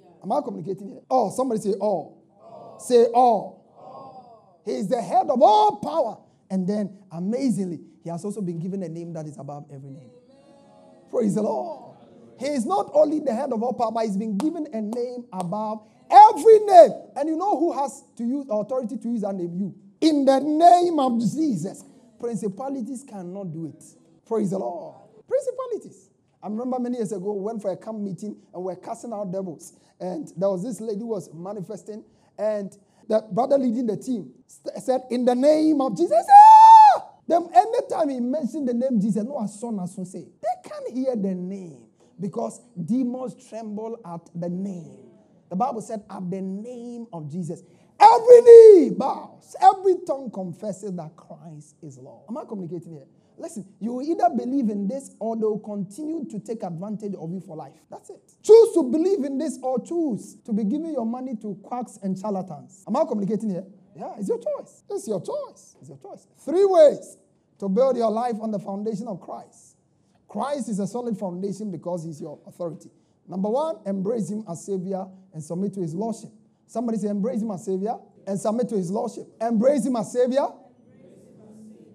Yeah. Am I communicating here? Oh, somebody say, oh. Oh. Say, oh. Oh. He is the head of all power. And then, amazingly, he has also been given a name that is above every name. Amen. Praise the Lord. He is not only the head of all power, but he's been given a name above every name. And you know who has to use authority to use that name? You. In the name of Jesus. Principalities cannot do it. Praise the Lord. Principalities. I remember many years ago, we went for a camp meeting and we were casting out devils. And there was this lady who was manifesting, and the brother leading the team said, in the name of Jesus. Ah! Then anytime he mentioned the name Jesus, no son as soon say. They can't hear the name because demons tremble at the name. The Bible said, at the name of Jesus, every knee bows, every tongue confesses that Christ is Lord. Am I communicating here? Listen, you will either believe in this or they will continue to take advantage of you for life. That's it. Choose to believe in this or choose to be giving your money to quacks and charlatans. Am I communicating here? Yeah, it's your choice. It's your choice. It's your choice. 3 ways to build your life on the foundation of Christ. Christ is a solid foundation because he's your authority. Number 1, embrace him as Savior and submit to his Lordship. Somebody say, embrace him as Savior and submit to his Lordship. Embrace him as Savior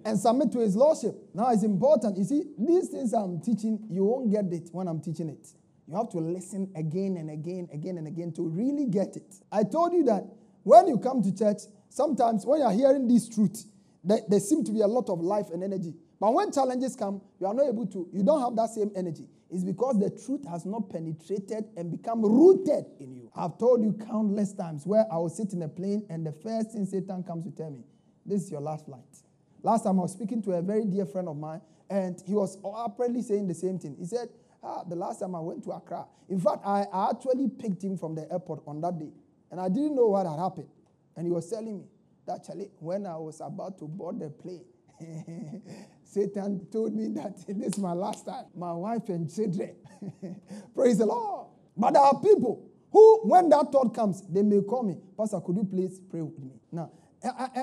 and submit to his Lordship. Now it's important. You see, these things I'm teaching, you won't get it when I'm teaching it. You have to listen again and again to really get it. I told you that when you come to church, sometimes when you're hearing this truth, there seems to be a lot of life and energy. But when challenges come, you are not able to, you don't have that same energy. It's because the truth has not penetrated and become rooted in you. I've told you countless times where I will sit in a plane and the first thing Satan comes to tell me, this is your last flight. Last time I was speaking to a very dear friend of mine, and he was apparently saying the same thing. He said, the last time I went to Accra. In fact, I actually picked him from the airport on that day, and I didn't know what had happened. And he was telling me that when I was about to board the plane, Satan told me that this is my last time. My wife and children. Praise the Lord. But there are people who, when that thought comes, they may call me, Pastor, could you please pray with me? Now,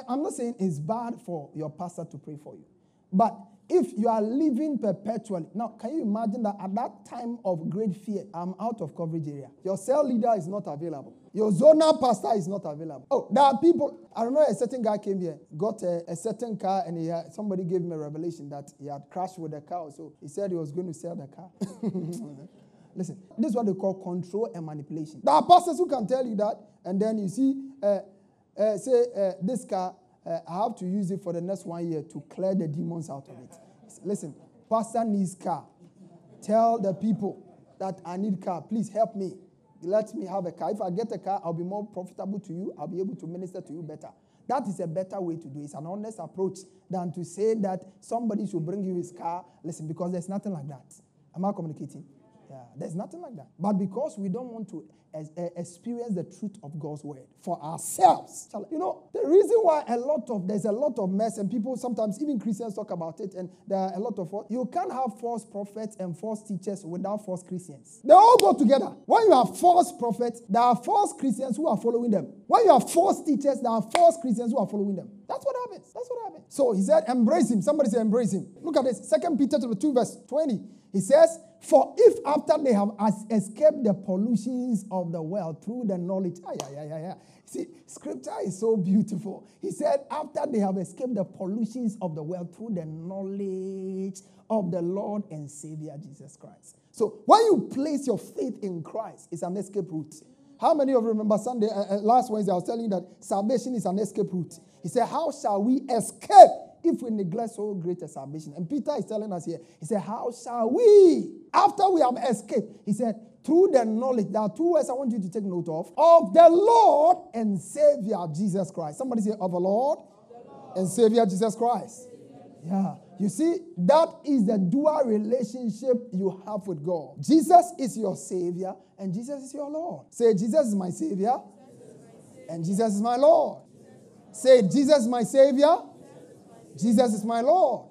I'm not saying it's bad for your pastor to pray for you. But if you are living perpetually, now can you imagine that at that time of great fear, I'm out of coverage area. Your cell leader is not available. Your zonal pastor is not available. Oh, there are people. I remember a certain guy came here, got a certain car, and somebody gave him a revelation that he had crashed with the car. So he said he was going to sell the car. Listen, this is what they call control and manipulation. There are pastors who can tell you that, and then you see... say, this car, I have to use it for the next 1 year to clear the demons out of it. Listen, pastor needs car. Tell the people that I need car. Please help me. Let me have a car. If I get a car, I'll be more profitable to you. I'll be able to minister to you better. That is a better way to do it. It's an honest approach than to say that somebody should bring you his car. Listen, because there's nothing like that. Am I communicating? Yeah, there's nothing like that. But because we don't want to experience the truth of God's word for ourselves. You know, the reason why there's a lot of mess, and people sometimes, even Christians, talk about it, and there are a lot of, you can't have false prophets and false teachers without false Christians. They all go together. When you have false prophets, there are false Christians who are following them. When you have false teachers, there are false Christians who are following them. That's what happens. That's what happens. So he said, embrace him. Somebody say, embrace him. Look at this. 2 Peter 2:20. He says, for if after they have escaped the pollutions of the world through the knowledge. See, scripture is so beautiful. He said, after they have escaped the pollutions of the world through the knowledge of the Lord and Savior Jesus Christ. So when you place your faith in Christ, it's an escape route. How many of you remember Sunday, last Wednesday, I was telling you that salvation is an escape route. He said, how shall we escape if we neglect so great a salvation? And Peter is telling us here, he said, how shall we, after we have escaped, he said, through the knowledge. There are 2 words I want you to take note of the Lord and Savior Jesus Christ. Somebody say, of the Lord and Savior Jesus Christ. Yeah. You see, that is the dual relationship you have with God. Jesus is your Savior and Jesus is your Lord. Say, Jesus is my Savior and Jesus is my Lord. Say, Jesus is my Savior Jesus is my Lord.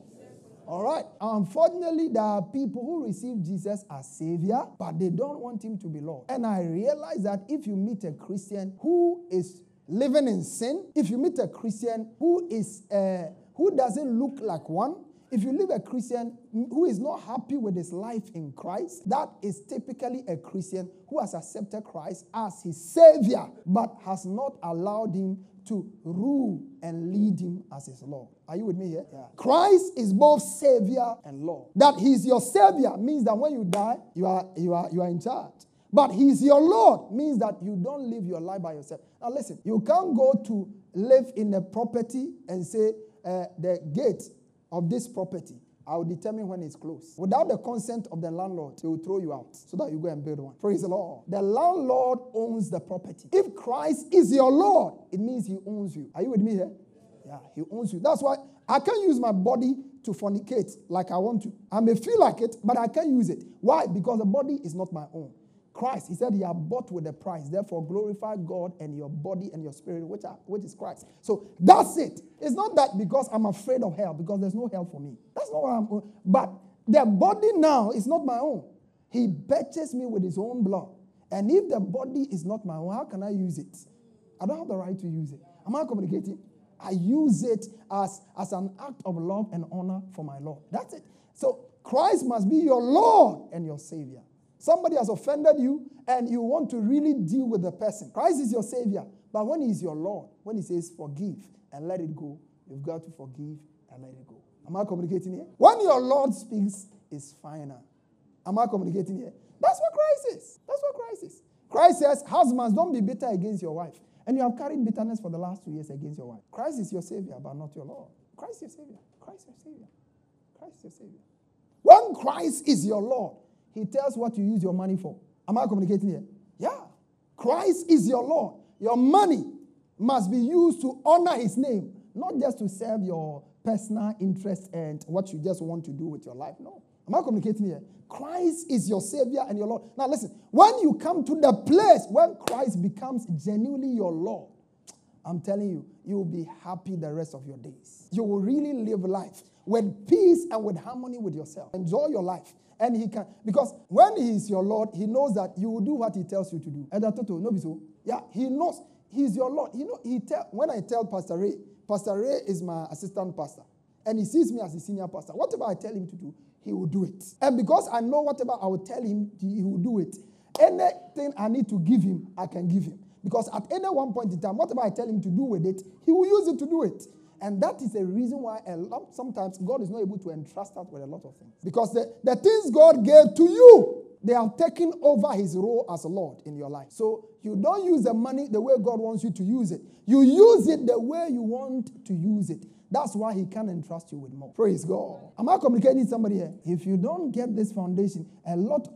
All right. Unfortunately, there are people who receive Jesus as Savior, but they don't want him to be Lord. And I realize that if you meet a Christian who is living in sin, if you meet a Christian who doesn't look like one, if you live a Christian who is not happy with his life in Christ, that is typically a Christian who has accepted Christ as his Savior, but has not allowed him to rule and lead him as his Lord. Are you with me here? Yeah. Christ is both Savior and Lord. That he is your Savior means that when you die, you are in charge. But he is your Lord means that you don't live your life by yourself. Now listen, you can't go to live in a property and say the gate of this property, I will determine when it's closed. Without the consent of the landlord, they will throw you out so that you go and build one. Praise the Lord. The landlord owns the property. If Christ is your Lord, it means he owns you. Are you with me here? Yeah, he owns you. That's why I can't use my body to fornicate like I want to. I may feel like it, but I can't use it. Why? Because the body is not my own. Christ, he said, you are bought with a price. Therefore, glorify God and your body and your spirit, which is Christ. So that's it. It's not that because I'm afraid of hell, because there's no hell for me. That's not what I'm doing. But the body now is not my own. He purchased me with his own blood. And if the body is not my own, how can I use it? I don't have the right to use it. Am I communicating? I use it as an act of love and honor for my Lord. That's it. So Christ must be your Lord and your Savior. Somebody has offended you, and you want to really deal with the person. Christ is your Savior, but when he is your Lord, when he says forgive and let it go, you've got to forgive and let it go. Am I communicating here? When your Lord speaks, it's final. Am I communicating here? That's what Christ is. That's what Christ is. Christ says, husbands, don't be bitter against your wife. And you have carried bitterness for the last 2 years against your wife. Christ is your Savior, but not your Lord. Christ is your Savior. Christ is your Savior. Christ is your Savior. When Christ is your Lord, he tells what you use your money for. Am I communicating here? Yeah. Christ is your Lord. Your money must be used to honor his name, not just to serve your personal interest and what you just want to do with your life. No. Am I communicating here? Christ is your Savior and your Lord. Now listen, when you come to the place when Christ becomes genuinely your Lord, I'm telling you, you will be happy the rest of your days. You will really live life with peace and with harmony with yourself. Enjoy your life. And he can, because when he is your Lord, he knows that you will do what he tells you to do. And that total, no be so. Yeah, he knows he's your Lord. You know, when I tell Pastor Ray is my assistant pastor, and he sees me as a senior pastor. Whatever I tell him to do, he will do it. And because I know whatever I will tell him, he will do it. Anything I need to give him, I can give him. Because at any one point in time, whatever I tell him to do with it, he will use it to do it. And that is the reason why sometimes God is not able to entrust us with a lot of things. Because the things God gave to you, they have taken over his role as a Lord in your life. So you don't use the money the way God wants you to use it. You use it the way you want to use it. That's why he can entrust you with more. Praise God. Am I communicating with somebody here? If you don't get this foundation, a lot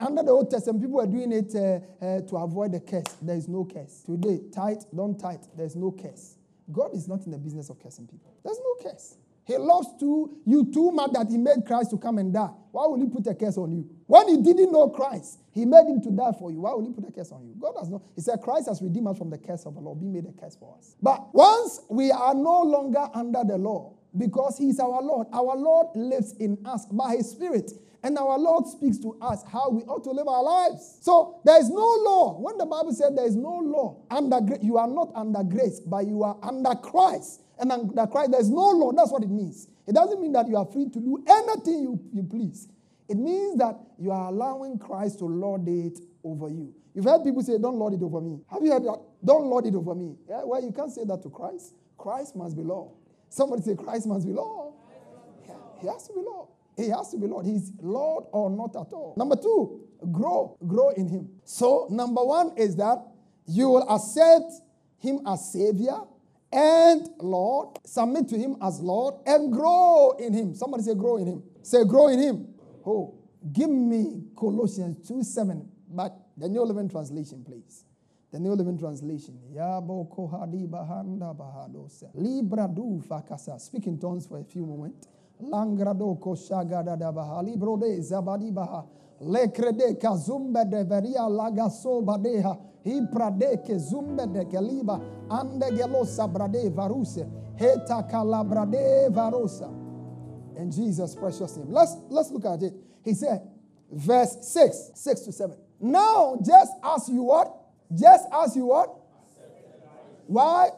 under the Old Testament, people were doing it to avoid the curse. There is no curse. Today, tithe, don't tithe. There is no curse. God is not in the business of cursing people. There's no curse. He loves you too much that he made Christ to come and die. Why will he put a curse on you? When he didn't know Christ, he made him to die for you. Why will he put a curse on you? God has not. He said Christ has redeemed us from the curse of the law. He made a curse for us. But once we are no longer under the law, because he is our Lord. Our Lord lives in us by his Spirit. And our Lord speaks to us how we ought to live our lives. So there is no law. When the Bible said there is no law, you are not under grace, but you are under Christ. And under Christ, there is no law. That's what it means. It doesn't mean that you are free to do anything you please. It means that you are allowing Christ to lord it over you. You've heard people say, don't lord it over me. Have you heard that? Don't lord it over me. Yeah? Well, you can't say that to Christ. Christ must be Lord. Somebody say, Christ must be Lord. Yeah, he has to be Lord. He has to be Lord. He's Lord or not at all. Number two, grow in him. So number one is that you will accept him as Savior and Lord, submit to him as Lord, and grow in him. Somebody say grow in him. Say grow in him. Oh, give me Colossians 2:7, but the New Living Translation, please. The New Living Translation. Speak in tongues for a few moments. Langradoko shagada baha librode zabadi baha lekrede kazumba deveria lagaso badeha Hibrade kezumbe de keliba ande gelosa brade varuse heta kalabrade varosa. In Jesus' precious name. Let's look at it. He said, verse 6 to 7. Now, just as you what? Why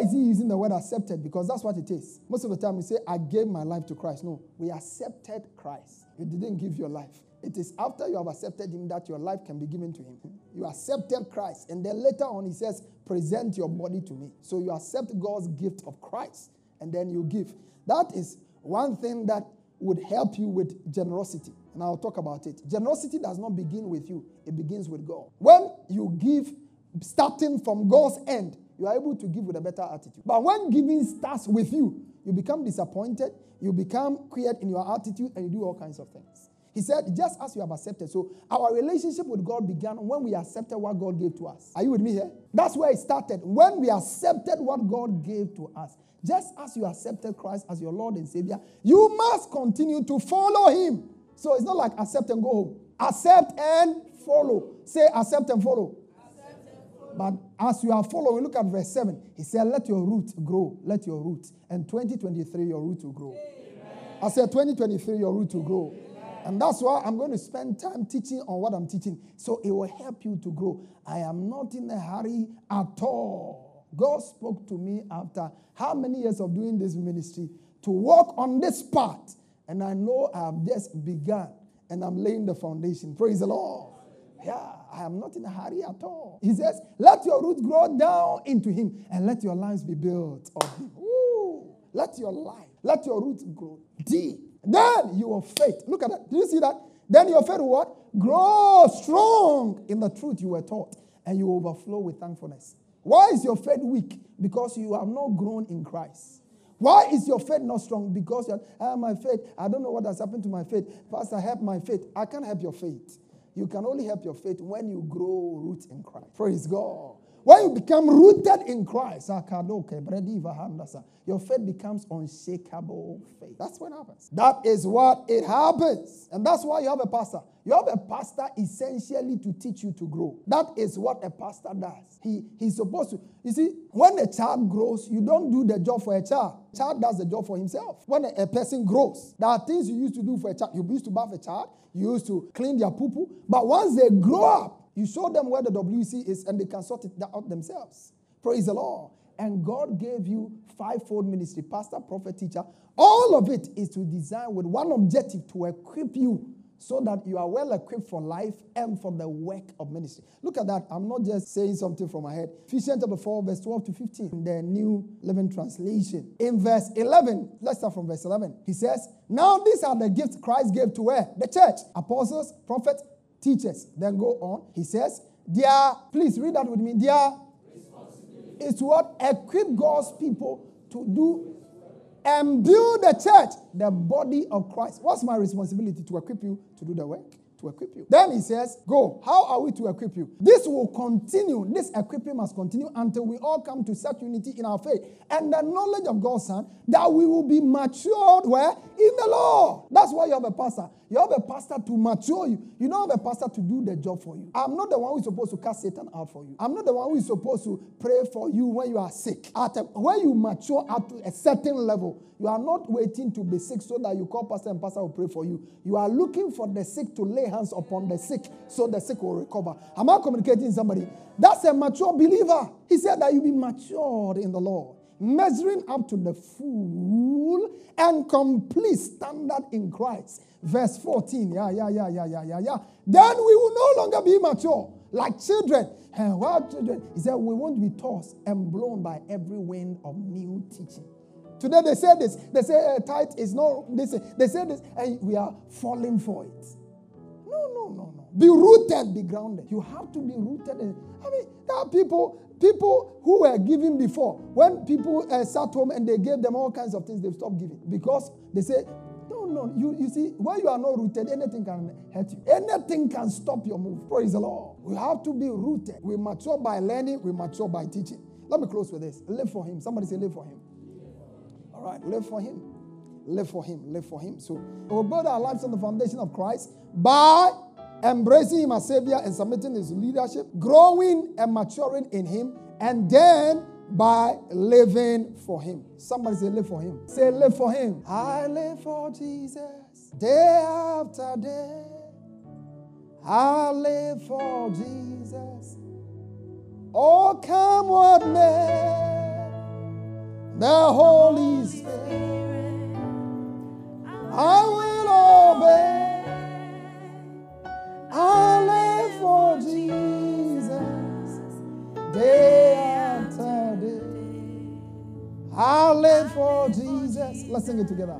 is he using the word accepted? Because that's what it is. Most of the time we say, I gave my life to Christ. No, we accepted Christ. You didn't give your life. It is after you have accepted him that your life can be given to him. You accepted Christ. And then later on he says, present your body to me. So you accept God's gift of Christ. And then you give. That is one thing that would help you with generosity. And I'll talk about it. Generosity does not begin with you. It begins with God. When you give, starting from God's end, you are able to give with a better attitude. But when giving starts with you, you become disappointed, you become queer in your attitude, and you do all kinds of things. He said, just as you have accepted. So our relationship with God began when we accepted what God gave to us. Are you with me here? That's where it started. When we accepted what God gave to us. Just as you accepted Christ as your Lord and Savior, you must continue to follow him. So it's not like accept and go home. Accept and follow. Say accept and follow. But as you are following, look at verse 7. He said, let your roots grow. Let your roots. And 2023, your roots will grow. Amen. I said, 2023, your roots will grow. Amen. And that's why I'm going to spend time teaching on what I'm teaching. So it will help you to grow. I am not in a hurry at all. God spoke to me after how many years of doing this ministry to walk on this path. And I know I have just begun. And I'm laying the foundation. Praise the Lord. Yeah, I am not in a hurry at all. He says, let your roots grow down into him and let your lives be built on him. Ooh, let your roots grow deep. Then your faith, look at that. Do you see that? Then your faith will what? Grow strong in the truth you were taught and you overflow with thankfulness. Why is your faith weak? Because you have not grown in Christ. Why is your faith not strong? Because you have, my faith, I don't know what has happened to my faith. Pastor, help my faith. I can't help your faith. You can only help your faith when you grow roots in Christ. Praise God. When you become rooted in Christ, your faith becomes unshakable faith. That's what happens. That is what it happens. And that's why you have a pastor. You have a pastor essentially to teach you to grow. That is what a pastor does. He's supposed to. You see, when a child grows, you don't do the job for a child. Child does the job for himself. When a person grows, there are things you used to do for a child. You used to bath a child. You used to clean their poo-poo. But once they grow up, you show them where the WC is and they can sort it out themselves. Praise the Lord. And God gave you fivefold ministry, pastor, prophet, teacher. All of it is to design with one objective, to equip you so that you are well equipped for life and for the work of ministry. Look at that. I'm not just saying something from my head. Ephesians chapter 4, verse 12 to 15, in the New Living Translation. In verse 11, let's start from verse 11. He says, now these are the gifts Christ gave to where? The church. Apostles, prophets, teachers. Then go on. He says, please read that with me. It's what? Equip God's people to do and build the church, the body of Christ. What's my responsibility? To equip you to do the work, to equip you. Then he says, go. How are we to equip you? This will continue. This equipping must continue until we all come to such unity in our faith and the knowledge of God's Son that we will be matured where? In the Lord. That's why you have a pastor. You have a pastor to mature you. You don't have a pastor to do the job for you. I'm not the one who's supposed to cast Satan out for you. I'm not the one who's supposed to pray for you when you are sick. When you mature up to a certain level, you are not waiting to be sick so that you call pastor and pastor will pray for you. You are looking for the sick to lay hands upon the sick so the sick will recover. Am I communicating somebody? That's a mature believer. He said that you be matured in the Lord, measuring up to the full and complete standard in Christ. Verse 14. Then we will no longer be mature like children. And while children, he said, we won't be tossed and blown by every wind of new teaching. Today they say this. They say tithe is not this. They say this, and we are falling for it. No. Be rooted, be grounded. You have to be rooted. I mean, there are people who were giving before. When people sat home and they gave them all kinds of things, they stopped giving because they say, no. You see, when you are not rooted, anything can hurt you. Anything can stop your move. Praise the Lord. We have to be rooted. We mature by learning. We mature by teaching. Let me close with this. Live for him. Somebody say, live for him. All right, live for him. Live for him. Live for him. So we will build our lives on the foundation of Christ by embracing him as Savior and submitting his leadership, growing and maturing in him, and then by living for him. Somebody say, live for him. Say, live for him. I live for Jesus day after day. I live for Jesus. Oh, come what may, the Holy Spirit, I will obey. I live for Jesus day after day. I live for Jesus. Let's sing it together.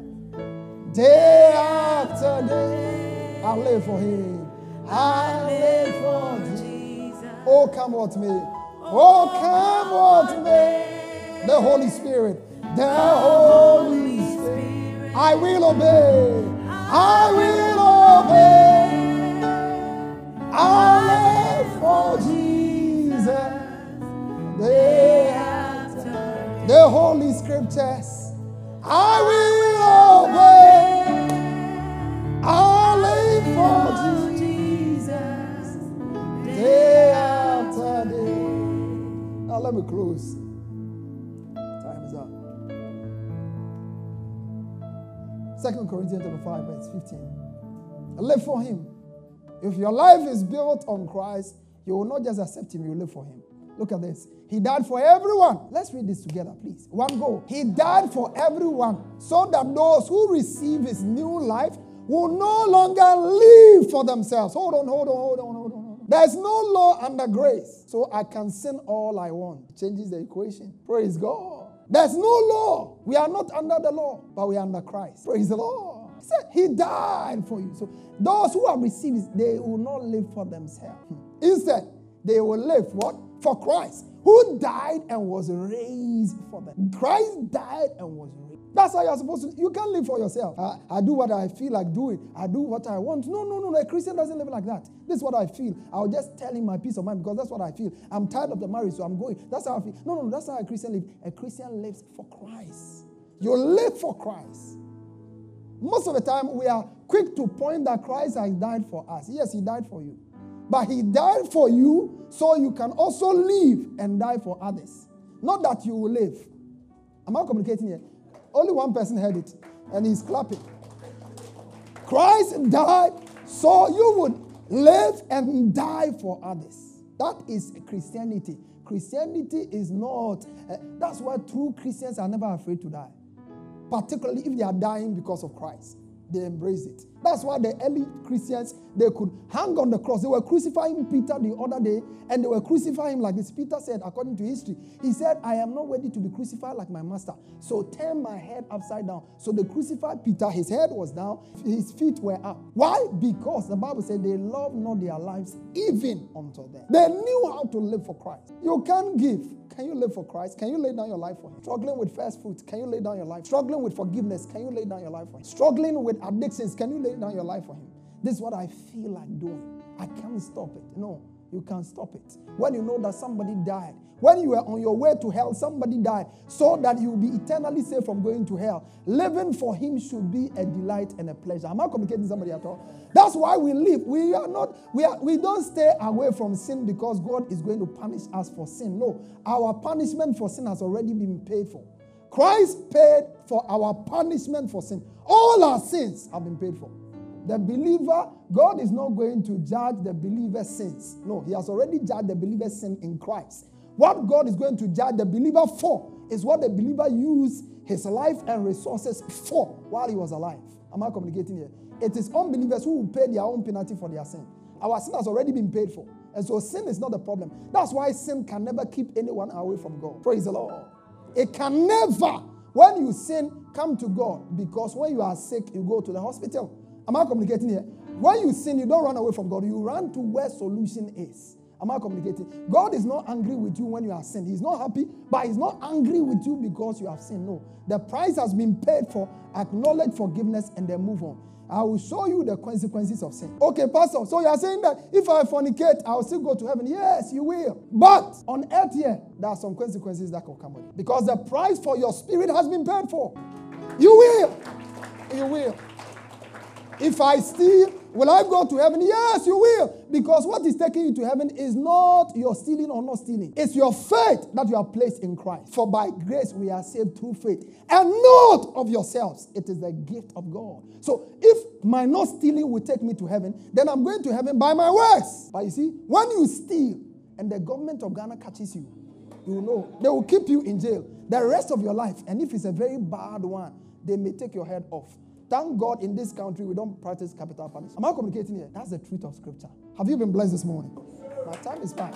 Day after day, I live for him. I live for Jesus. Oh, come what may. Oh, come what may. The Holy Spirit. The Holy Spirit. I will obey. I will obey. I live for Jesus. The Holy Scriptures. I will obey. I live for Jesus. Day after day. Now let me close. Time is up. 2 Corinthians 5, verse 15. Live for him. If your life is built on Christ, you will not just accept him, you will live for him. Look at this. He died for everyone. Let's read this together, please. One go. He died for everyone, so that those who receive his new life will no longer live for themselves. Hold on. There's no law under grace, so I can sin all I want. Changes the equation. Praise God. There's no law. We are not under the law, but we are under Christ. Praise the Lord. He said he died for you. So those who have received this, they will not live for themselves. Instead, they will live what? For Christ, who died and was raised for them. Christ died and was raised. That's how you're supposed to. You can't live for yourself. I do what I feel like doing. I do what I want. No. A Christian doesn't live like that. This is what I feel. I'll just tell him my peace of mind because that's what I feel. I'm tired of the marriage, so I'm going. That's how I feel. No. That's how a Christian lives. A Christian lives for Christ. You live for Christ. Most of the time, we are quick to point that Christ has died for us. Yes, he died for you. But he died for you so you can also live and die for others. Not that you will live. Am I communicating here? Only one person heard it, and he's clapping. Christ died so you would live and die for others. That is Christianity. Christianity is not, that's why true Christians are never afraid to die. Particularly if they are dying because of Christ. They embrace it. That's why the early Christians, they could hang on the cross. They were crucifying Peter the other day, and they were crucifying him like this. Peter said, according to history, he said, I am not worthy to be crucified like my master. So turn my head upside down. So they crucified Peter. His head was down. His feet were up. Why? Because the Bible said they loved not their lives even until then. They knew how to live for Christ. You can't give. Can you live for Christ? Can you lay down your life for him? Struggling with fast food, can you lay down your life? Struggling with forgiveness, can you lay down your life for him? Struggling with addictions, can you lay down your life for him? This is what I feel like doing. I can't stop it. No, you can't stop it. When you know that somebody died, when you were on your way to hell, somebody died so that you'll be eternally safe from going to hell. Living for him should be a delight and a pleasure. Am I communicating with somebody at all? That's why we live. We don't stay away from sin because God is going to punish us for sin. No, our punishment for sin has already been paid for. Christ paid for our punishment for sin. All our sins have been paid for. The believer, God is not going to judge the believer's sins. No, he has already judged the believer's sin in Christ. What God is going to judge the believer for is what the believer used his life and resources for while he was alive. Am I communicating here? It is unbelievers who will pay their own penalty for their sin. Our sin has already been paid for. And so sin is not the problem. That's why sin can never keep anyone away from God. Praise the Lord. It can never, when you sin, come to God. Because when you are sick, you go to the hospital. Am I communicating here? When you sin, you don't run away from God. You run to where solution is. Am I communicating? God is not angry with you when you have sinned. He's not happy, but he's not angry with you because you have sinned. No. The price has been paid for. Acknowledge forgiveness and then move on. I will show you the consequences of sin. Okay, Pastor, so you are saying that if I fornicate, I will still go to heaven. Yes, you will. But on earth here, there are some consequences that will come with it. Because the price for your spirit has been paid for. You will. You will. If I steal, Will I go to heaven? Yes, you will. Because what is taking you to heaven is not your stealing or not stealing. It's your faith that you are placed in Christ. For by grace we are saved through faith. And not of yourselves. It is the gift of God. So if my not stealing will take me to heaven, then I'm going to heaven by my works. But you see, when you steal and the government of Ghana catches you, you know, they will keep you in jail the rest of your life. And if it's a very bad one, they may take your head off. Thank God in this country, we don't practice capital punishment. Am I communicating here? That's the truth of Scripture. Have you been blessed this morning? My time is back.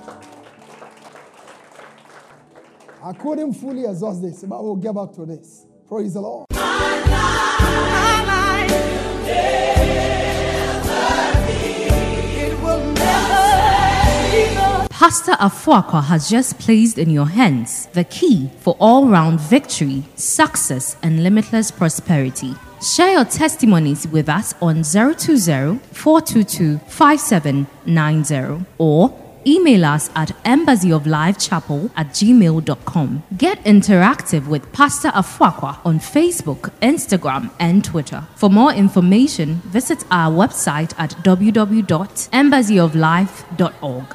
I couldn't fully exhaust this, but we'll get back to this. Praise the Lord. Pastor Afuakwa has just placed in your hands the key for all-round victory, success, and limitless prosperity. Share your testimonies with us on 020-422-5790 or email us at embassyoflifechapel@gmail.com. Get interactive with Pastor Afuakwa on Facebook, Instagram, and Twitter. For more information, visit our website at www.embassyoflife.org.